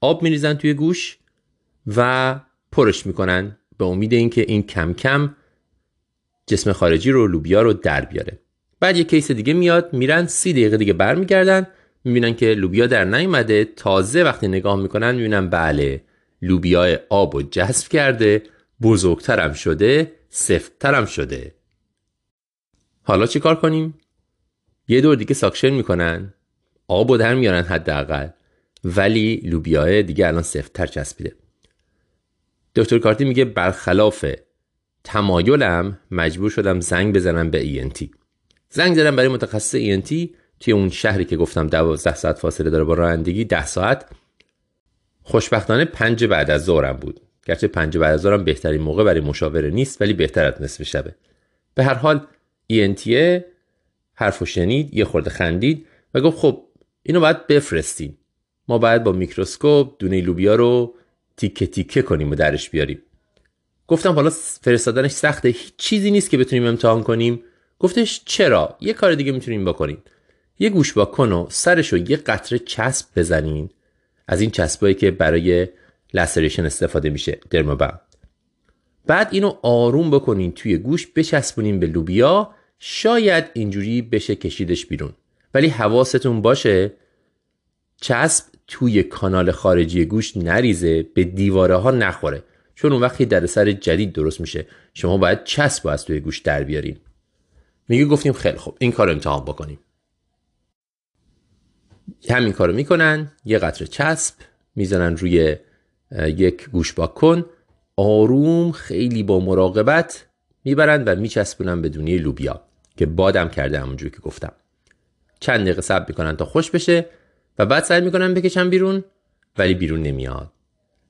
آب میریزن توی گوش و پرش میکنن به امید اینکه این کم کم جسم خارجی رو، لوبیا رو در بیاره. بعد یه کیس دیگه میاد، میرن سی دقیقه دیگه برمیگردن، میبینن که لوبیا در نیومده. تازه وقتی نگاه میکنن میبینن بله لوبیا آبو جذب کرده، بزرگترم شده، سفتترم شده. حالا چی کار کنیم؟ یه دور دیگه ساکشن میکنن، آبو در میارن حداقل، ولی لوبیا دیگه الان سفتتر چسبیده. دکتر کارتی میگه برخلاف تمایلم مجبور شدم زنگ بزنم به ای ان تی. زنگ زدم برای متخصص ای ان تی توی اون شهری که گفتم دوازده ساعت فاصله داره با رانندگی، ده ساعت. خوشبختانه پنج بعد از ظهرم بود. گرچه پنج بعد از ظهرم بهترین موقع برای مشاوره نیست، ولی بهتر از نصف شبه. به هر حال ای ان تی حرفو شنید، یه خورده خندید و گفت خب اینو باید بفرستیم. ما باید با میکروسکوپ دونه لوبیا رو تیکه تیکه کنیم و درش بیاریم. گفتم حالا فرستادنش سخته، هیچ چیزی نیست که بتونیم امتحان کنیم. گفتش چرا؟ یه کار دیگه میتونیم بکنیم. یه گوش باکن و سرش رو یه قطره چسب بزنین، از این چسبایی که برای لسریشن استفاده میشه، درمابند. بعد اینو آروم بکنین توی گوش، بچسبونین به لوبیا، شاید اینجوری بشه کشیدش بیرون. ولی حواستون باشه چسب توی کانال خارجی گوش نریزه، به دیواره ها نخوره، چون اون وقتی در سر جدید درست میشه، شما باید چسب از توی گوش در بیارین. میگه گفتیم خیلی خوب این کارو امتحان بکنیم. همین کارو میکنن، یه قطره چسب میزنن روی یک گوش باکن، آروم خیلی با مراقبت میبرن و میچسبونن به دونه لوبیا که بادم کرده، همونجوری که گفتم. چند دقیقه صبر میکنن تا خوش بشه و بعد سعی میکنن بکشن بیرون، ولی بیرون نمیاد.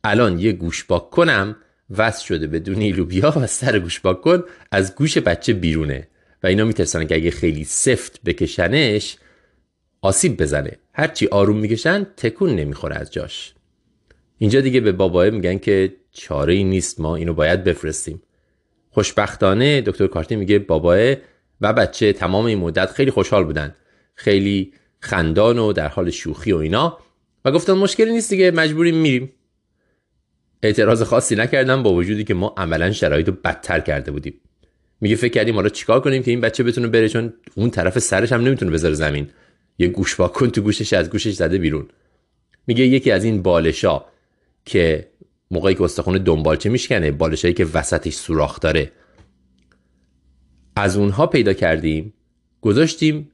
الان یه گوش باکنم وصل شده به دونه لوبیا و سر گوش باکن از گوش بچه بیرونه و اینا میترسن که اگه خیلی سفت بکشنش آسیب بزنه. هرچی آروم میکشن تکون نمیخوره از جاش. اینجا دیگه به بابایه میگن که چاره ای نیست، ما اینو باید بفرستیم. خوشبختانه دکتر کارتی میگه بابایه و بچه تمام این مدت خیلی خوشحال بودن، خیلی خندان و در حال شوخی و اینا، و گفتن مشکلی نیست دیگه، مجبوریم میریم. اعتراض خاصی نکردم با وجودی که ما عملا شرایطو بدتر کرده بودیم. میگه فکر کردیم حالا چیکار کنیم که این بچه بتونه بره، چون اون طرف سرش هم نمیتونه بذاره زمین، یه گوش باکن تو گوشش از گوشش زده بیرون. میگه یکی از این بالشا که موقعی که استخونه دنبالچه میشکنه، بالشایی که وسطش سوراخ داره، از اونها پیدا کردیم، گذاشتیم،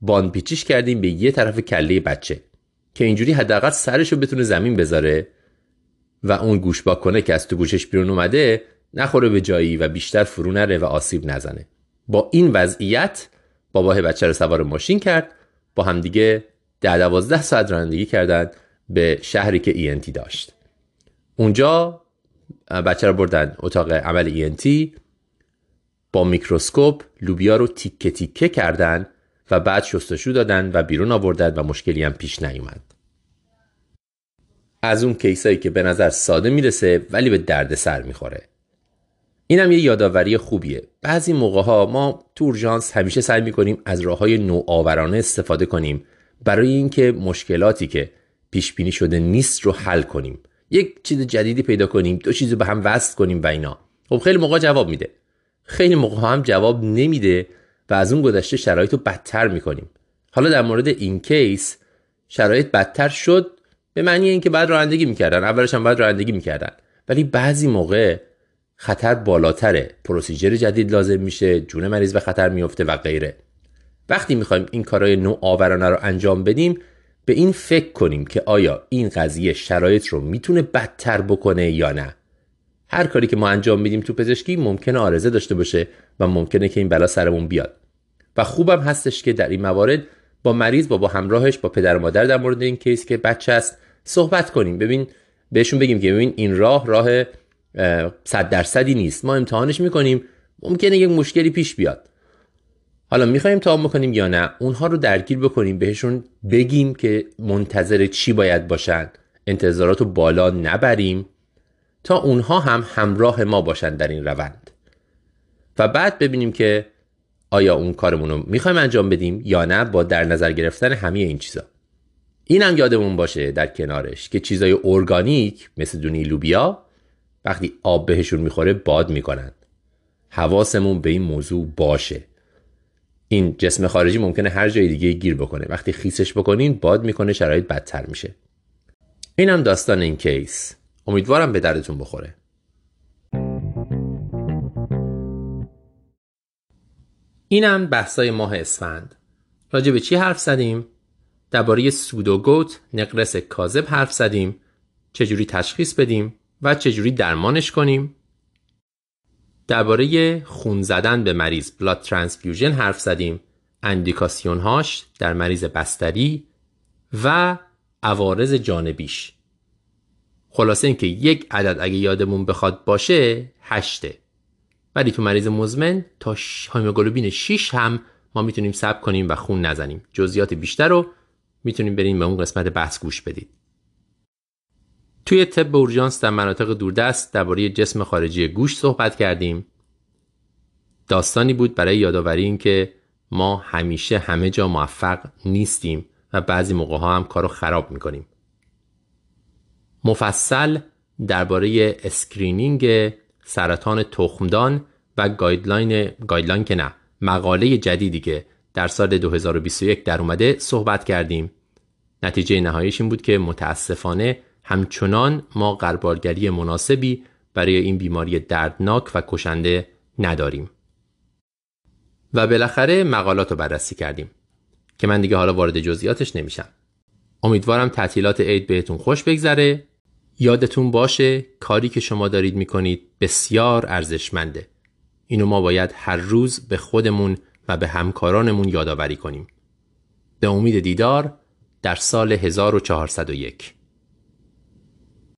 باند پیچیش کردیم به یه طرف کله بچه که اینجوری حداقل سرشو بتونه زمین بذاره و اون گوش باکنه که از تو گوشش بیرون اومده نخوره به جایی و بیشتر فرو نره و آسیب نزنه. با این وضعیت باباه بچه رو سوار ماشین کرد، با هم دیگه ده دوازده ساعت رانندگی کردن به شهری که ای ان تی داشت. اونجا بچه رو بردن اتاق عمل ای ان تی، با میکروسکوپ لوبیا رو تیکه تیکه کردن و بعد شستشو دادن و بیرون آوردن و مشکلی هم پیش نیومد. از اون کیسایی که به نظر ساده میرسه ولی به درد سر میخوره. اینم یه یادآوری خوبیه. بعضی موقع‌ها ما تو اورژانس همیشه سعی می‌کنیم از راه‌های نوآورانه استفاده کنیم برای اینکه مشکلاتی که پیش بینی شده نیست رو حل کنیم. یک چیز جدیدی پیدا کنیم، دو چیزو به هم وصل کنیم و اینا. خب خیلی موقع جواب میده. خیلی موقع هم جواب نمیده و از اون گذشته شرایطو بدتر می‌کنیم. حالا در مورد این کیس شرایط بدتر شد به معنی اینکه بعد رانندگی می‌کردن، اولش هم بعد رانندگی می‌کردن. ولی بعضی موقع خطر بالاتره، پروسیجر جدید لازم میشه، جون مریض به خطر میفته و غیره. وقتی میخوایم این کارهای نوآورانه رو انجام بدیم، به این فکر کنیم که آیا این قضیه شرایط رو میتونه بدتر بکنه یا نه. هر کاری که ما انجام میدیم تو پزشکی ممکنه عارضه داشته باشه و ممکنه که این بلا سرمون بیاد. و خوبم هستش که در این موارد با مریض، با با همراهش، با پدر و مادر در مورد این کیس که بچه است صحبت کنیم. ببین بهشون بگیم که ببین این راه راه صد درصدی نیست، ما امتحانش میکنیم، ممکنه یک مشکلی پیش بیاد. حالا میخوایم امتحان بکنیم یا نه، اونها رو درگیر بکنیم، بهشون بگیم که منتظر چی باید باشن، انتظاراتو بالا نبریم تا اونها هم همراه ما باشن در این روند. و بعد ببینیم که آیا اون کارمون رو میخوایم انجام بدیم یا نه، با در نظر گرفتن همه این چیزا. اینم یادمون باشه در کنارش که چیزای ارگانیک مثل دونه لوبیا وقتی آب بهشون میخوره باد میکنن. حواسمون به این موضوع باشه. این جسم خارجی ممکنه هر جای دیگه گیر بکنه، وقتی خیسش بکنین باد میکنه، شرایط بدتر میشه. اینم داستان این کیس، امیدوارم به دردتون بخوره. اینم بحثای ماه اسفند. راجع به چی حرف زدیم؟ درباره سودوگوت، نقرس کاذب حرف زدیم، چجوری تشخیص بدیم و چجوری درمانش کنیم. درباره خون زدن به مریض، بلاد ترانسفیوژن حرف زدیم، اندیکاسیون هاش در مریض بستری و عوارض جانبیش. خلاصه اینکه یک عدد اگه یادمون بخواد باشه هشته، ولی تو مریض مزمن تا هیموگلوبین شش هم ما میتونیم ساب کنیم و خون نزنیم. جزئیات بیشتر رو میتونیم بریم به اون قسمت بحث گوش بدید. توی طب اورژانس در مناطق دوردست درباره جسم خارجی گوش صحبت کردیم. داستانی بود برای یادآوری این که ما همیشه همه جا موفق نیستیم و بعضی موقع ها هم کارو خراب میکنیم. مفصل درباره اسکرینینگ سرطان تخمدان و گایدلاین گایدلاین که نه مقاله جدیدی که در سال دو هزار و بیست و یک در اومده صحبت کردیم. نتیجه نهاییش این بود که متاسفانه همچنان ما غربالگری مناسبی برای این بیماری دردناک و کشنده نداریم. و بالاخره مقالات رو بررسی کردیم که من دیگه حالا وارد جزئیاتش نمیشم. امیدوارم تعطیلات عید بهتون خوش بگذره. یادتون باشه کاری که شما دارید میکنید بسیار ارزشمنده. اینو ما باید هر روز به خودمون و به همکارانمون یادآوری کنیم. به امید دیدار در سال هزار و چهارصد و یک.